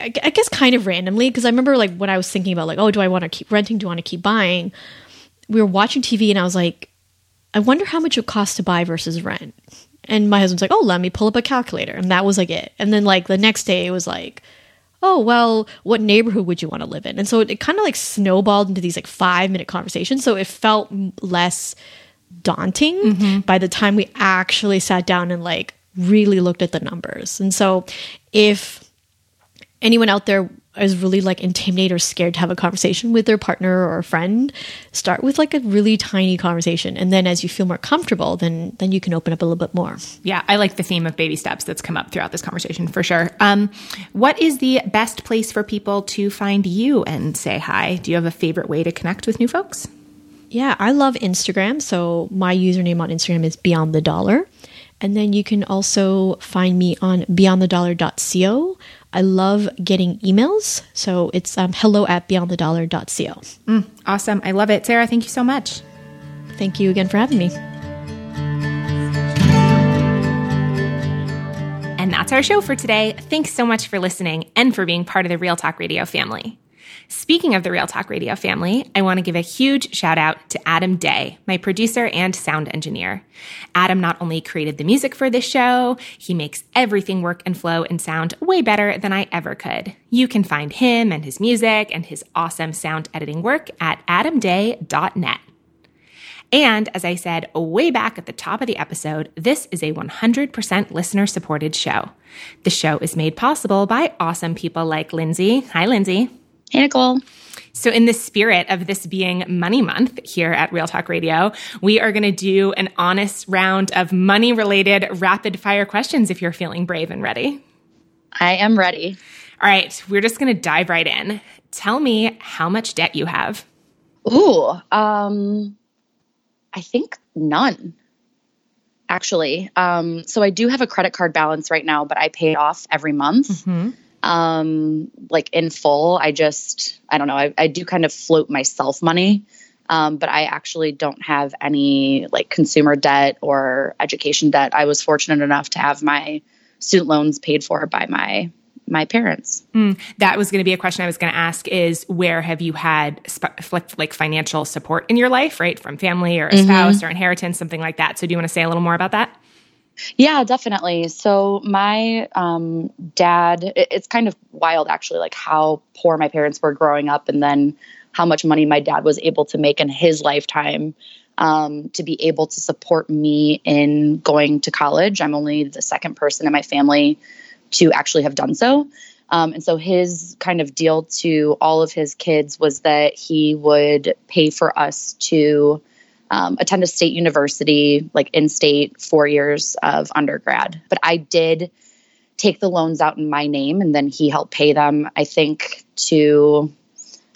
I guess kind of randomly, because I remember like when I was thinking about like, oh, do I want to keep renting? Do I want to keep buying? We were watching TV and I was like, I wonder how much it costs to buy versus rent. And my husband's like, oh, let me pull up a calculator. And that was like it. And then like the next day it was like, oh, well, what neighborhood would you want to live in? And so it kind of like snowballed into these like 5-minute conversations. So it felt less daunting by the time we actually sat down and like really looked at the numbers. And so if anyone out there is really like intimidated or scared to have a conversation with their partner or a friend, start with like a really tiny conversation. And then as you feel more comfortable, then you can open up a little bit more. Yeah. I like the theme of baby steps that's come up throughout this conversation for sure. What is the best place for people to find you and say hi? Do you have a favorite way to connect with new folks? Yeah, I love Instagram. So my username on Instagram is Beyond the Dollar. And then you can also find me on beyondthedollar.co. I love getting emails. So it's hello@beyondthedollar.co. Awesome. I love it. Sarah, thank you so much. Thank you again for having me. And that's our show for today. Thanks so much for listening and for being part of the Real Talk Radio family. Speaking of the Real Talk Radio family, I want to give a huge shout out to Adam Day, my producer and sound engineer. Adam not only created the music for this show, he makes everything work and flow and sound way better than I ever could. You can find him and his music and his awesome sound editing work at adamday.net. And as I said way back at the top of the episode, this is a 100% listener-supported show. The show is made possible by awesome people like Lindsay. Hi, Lindsay. Hey, Nicole. So in the spirit of this being Money Month here at Real Talk Radio, we are going to do an honest round of money-related rapid-fire questions if you're feeling brave and ready. I am ready. All right. We're just going to dive right in. Tell me how much debt you have. Ooh. I think none, actually. So I do have a credit card balance right now, but I pay it off every month. Mm-hmm. Like in full. I don't know. I do kind of float myself money. But I actually don't have any like consumer debt or education debt. I was fortunate enough to have my student loans paid for by my my parents. That was going to be a question I was going to ask is, where have you had like financial support in your life, right? From family or a spouse or inheritance, something like that. So do you want to say a little more about that? Yeah, definitely. So my dad, it's kind of wild actually, like how poor my parents were growing up and then how much money my dad was able to make in his lifetime to be able to support me in going to college. I'm only the second person in my family to actually have done so. And so his kind of deal to all of his kids was that he would pay for us to attend a state university, like in-state, 4 years of undergrad. But I did take the loans out in my name, and then he helped pay them, I think, to,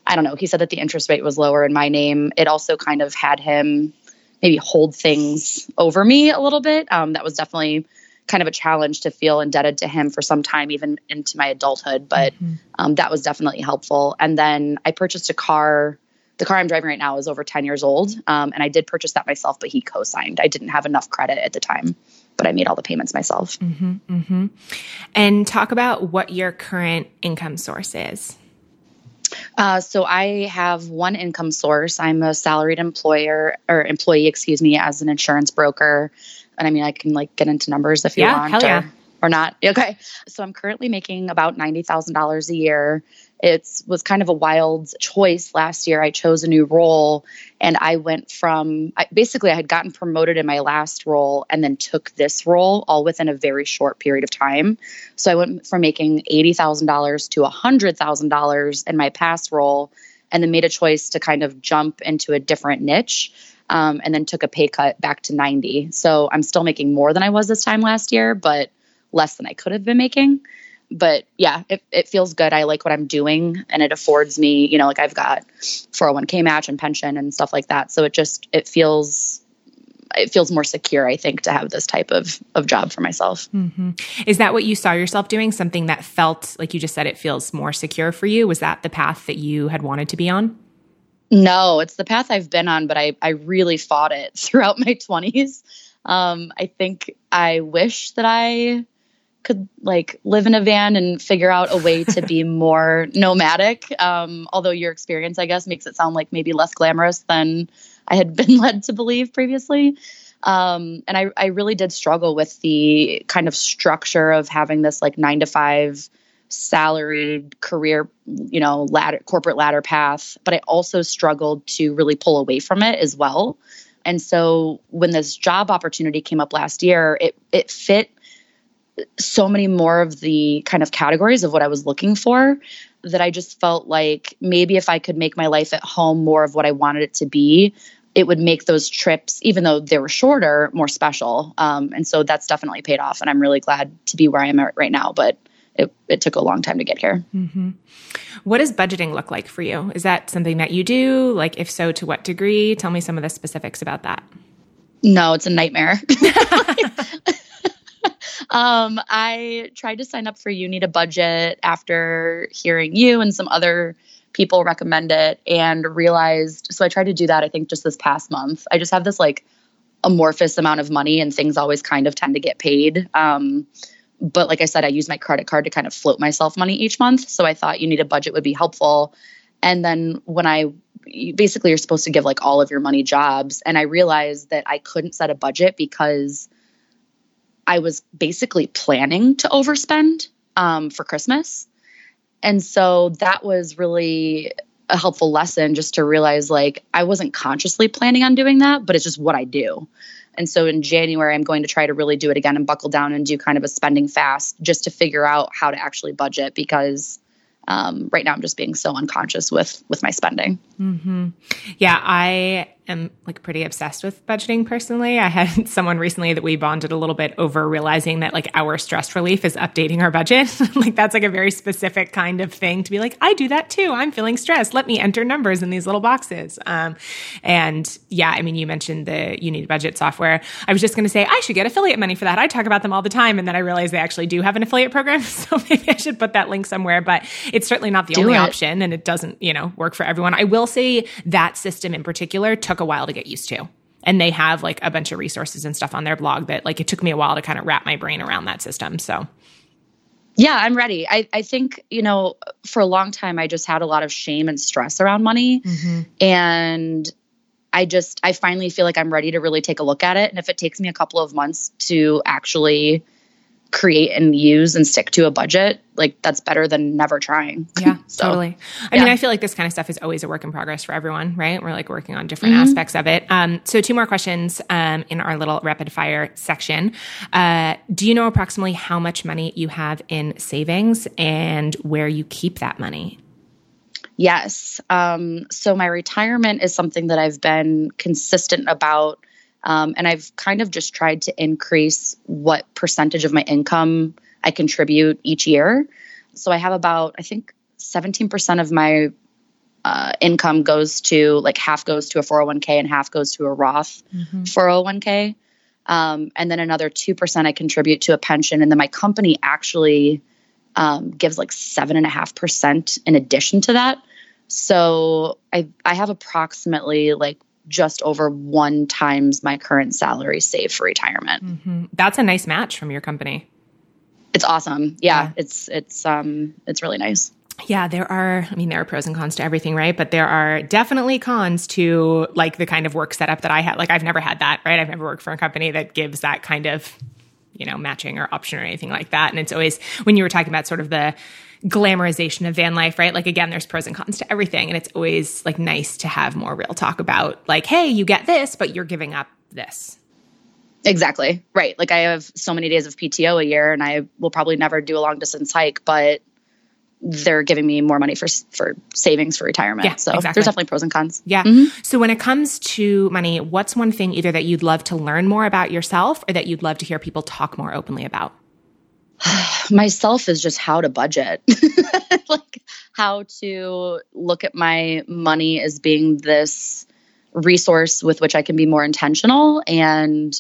I don't know, he said that the interest rate was lower in my name. It also kind of had him maybe hold things over me a little bit. That was definitely kind of a challenge to feel indebted to him for some time, even into my adulthood. But that was definitely helpful. And then I purchased a car. The car I'm driving right now is over 10 years old. And I did purchase that myself, but he co-signed. I didn't have enough credit at the time, but I made all the payments myself. And talk about what your current income source is. So I have one income source. I'm a salaried employee, as an insurance broker. And I mean, I can like get into numbers if you want or not. Okay. So I'm currently making about $90,000 a year. It was kind of a wild choice last year. I chose a new role and I went from, I had gotten promoted in my last role and then took this role all within a very short period of time. So I went from making $80,000 to $100,000 in my past role and then made a choice to kind of jump into a different niche. And then took a pay cut back to 90. So I'm still making more than I was this time last year, but less than I could have been making. But yeah, it feels good. I like what I'm doing and it affords me, you know, like I've got 401k match and pension and stuff like that. So it feels more secure, I think, to have this type of job for myself. Is that what you saw yourself doing? Something that felt like you just said, it feels more secure for you? Was that the path that you had wanted to be on? No, it's the path I've been on, but I really fought it throughout my 20s. I think I wish that I could like live in a van and figure out a way to be more nomadic. Although your experience, I guess, makes it sound like maybe less glamorous than I had been led to believe previously. And I really did struggle with the kind of structure of having this like 9-to-5 salaried career, you know, corporate ladder path, but I also struggled to really pull away from it as well. And so when this job opportunity came up last year, it fit so many more of the kind of categories of what I was looking for that I just felt like maybe if I could make my life at home more of what I wanted it to be, it would make those trips, even though they were shorter, more special. And so that's definitely paid off. And I'm really glad to be where I am right now. But it took a long time to get here. What does budgeting look like for you? Is that something that you do? Like, if so, to what degree? Tell me some of the specifics about that. No, it's a nightmare. I tried to sign up for You Need a Budget after hearing you and some other people recommend it and realized, so I tried to do that, I think, just this past month. I just have this like amorphous amount of money and things always kind of tend to get paid. But like I said, I use my credit card to kind of float myself money each month. So I thought You Need a Budget would be helpful. And then when you're supposed to give like all of your money jobs. And I realized that I couldn't set a budget because I was basically planning to overspend for Christmas. And so that was really a helpful lesson just to realize like I wasn't consciously planning on doing that, but it's just what I do. And so in January, I'm going to try to really do it again and buckle down and do kind of a spending fast just to figure out how to actually budget because right now I'm just being so unconscious with my spending. Yeah, I am like pretty obsessed with budgeting personally. I had someone recently that we bonded a little bit over realizing that like our stress relief is updating our budget. Like that's like a very specific kind of thing to be like, I do that too. I'm feeling stressed. Let me enter numbers in these little boxes. And yeah, I mean, you mentioned the You Need a Budget software. I was just going to say, I should get affiliate money for that. I talk about them all the time. And then I realized they actually do have an affiliate program. So maybe I should put that link somewhere, but it's certainly not the only option and it doesn't, you know, work for everyone. I will say that system in particular took a while to get used to. And they have like a bunch of resources and stuff on their blog that like it took me a while to kind of wrap my brain around that system. So Yeah, I'm ready. I think, you know, for a long time, I just had a lot of shame and stress around money. Mm-hmm. And I finally feel like I'm ready to really take a look at it. And if it takes me a couple of months to actually create and use and stick to a budget, like that's better than never trying. Yeah, so, totally. I mean, I feel like this kind of stuff is always a work in progress for everyone, right? We're like working on different aspects of it. So two more questions in our little rapid fire section. Do you know approximately how much money you have in savings and where you keep that money? Yes. So my retirement is something that I've been consistent about. And I've kind of just tried to increase what percentage of my income I contribute each year. So I have about, I think 17% of my income goes to, like half goes to a 401k and half goes to a Roth 401k. And then another 2% I contribute to a pension. And then my company actually gives like 7.5% in addition to that. So I have approximately like just over 1 times my current salary saved for retirement. Mm-hmm. That's a nice match from your company. It's awesome. Yeah. It's really nice. Yeah, there are pros and cons to everything, right? But there are definitely cons to like the kind of work setup that I had. Like I've never had that, right? I've never worked for a company that gives that kind of, you know, matching or option or anything like that. And it's always, when you were talking about sort of the glamorization of van life, right? Like, again, there's pros and cons to everything. And it's always like nice to have more real talk about like, hey, you get this, but you're giving up this. Exactly. Right. Like I have so many days of PTO a year and I will probably never do a long distance hike, but they're giving me more money for savings for retirement. Yeah, so exactly. There's definitely pros and cons. Yeah. Mm-hmm. So when it comes to money, what's one thing either that you'd love to learn more about yourself or that you'd love to hear people talk more openly about? Myself is just how to budget, like how to look at my money as being this resource with which I can be more intentional and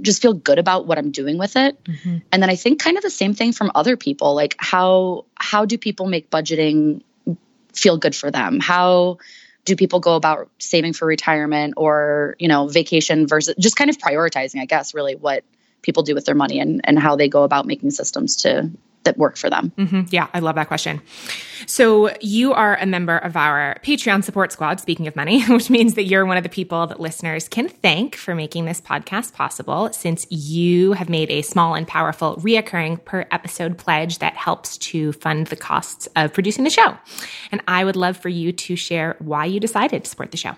just feel good about what I'm doing with it. Mm-hmm. And then I think kind of the same thing from other people, like how do people make budgeting feel good for them? How do people go about saving for retirement or, you know, vacation versus just kind of prioritizing, I guess, really what people do with their money and how they go about making systems that work for them. Mm-hmm. Yeah, I love that question. So you are a member of our Patreon support squad, speaking of money, which means that you're one of the people that listeners can thank for making this podcast possible, since you have made a small and powerful reoccurring per episode pledge that helps to fund the costs of producing the show. And I would love for you to share why you decided to support the show.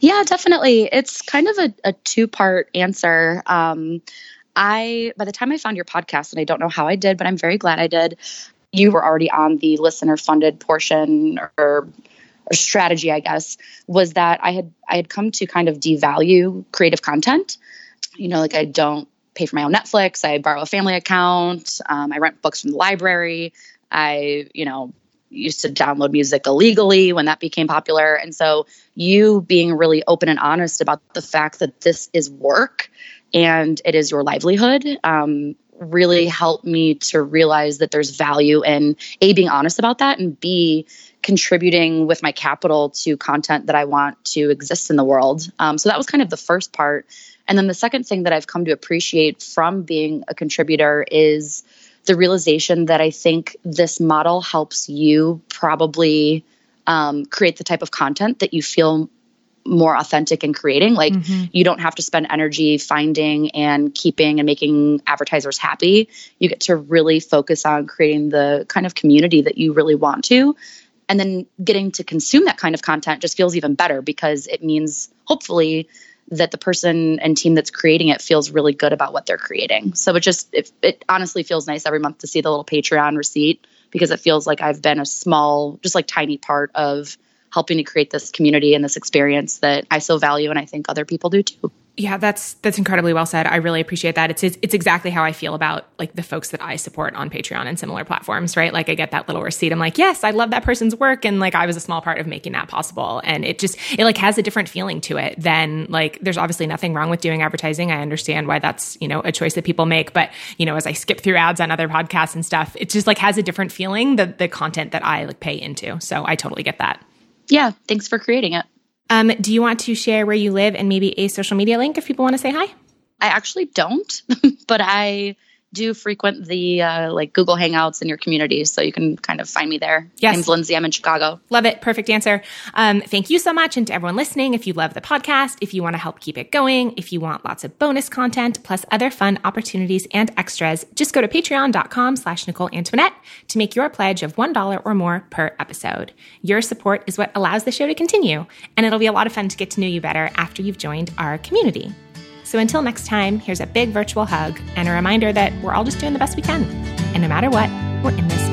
Yeah, definitely. It's kind of a two-part answer. By the time I found your podcast, and I don't know how I did, but I'm very glad I did, you were already on the listener-funded portion or strategy, I guess, was that I had come to kind of devalue creative content. You know, like I don't pay for my own Netflix. I borrow a family account. I rent books from the library. I used to download music illegally when that became popular. And so you being really open and honest about the fact that this is work and it is your livelihood really helped me to realize that there's value in A, being honest about that, and B, contributing with my capital to content that I want to exist in the world. So that was kind of the first part. And then the second thing that I've come to appreciate from being a contributor is the realization that I think this model helps you probably create the type of content that you feel more authentic in creating. Like you don't have to spend energy finding and keeping and making advertisers happy. You get to really focus on creating the kind of community that you really want to. And then getting to consume that kind of content just feels even better because it means hopefully that the person and team that's creating it feels really good about what they're creating. So it honestly feels nice every month to see the little Patreon receipt, because it feels like I've been a small, just like tiny part of helping to create this community and this experience that I so value. And I think other people do too. Yeah, that's incredibly well said. I really appreciate that. It's exactly how I feel about like the folks that I support on Patreon and similar platforms, right? Like I get that little receipt. I'm like, yes, I love that person's work. And like, I was a small part of making that possible. And it like has a different feeling to it than like, there's obviously nothing wrong with doing advertising. I understand why that's, you know, a choice that people make. But, you know, as I skip through ads on other podcasts and stuff, it just like has a different feeling than the content that I like pay into. So I totally get that. Yeah. Thanks for creating it. Do you want to share where you live and maybe a social media link if people want to say hi? I actually don't, but I do frequent the like Google Hangouts in your communities, so you can kind of find me there. Yes. My name's Lindsay. I'm in Chicago. Love it. Perfect answer. Thank you so much. And to everyone listening, if you love the podcast, if you want to help keep it going, if you want lots of bonus content, plus other fun opportunities and extras, just go to patreon.com/NicoleAntoinette to make your pledge of $1 or more per episode. Your support is what allows the show to continue, and it'll be a lot of fun to get to know you better after you've joined our community. So until next time, here's a big virtual hug and a reminder that we're all just doing the best we can. And no matter what, we're in this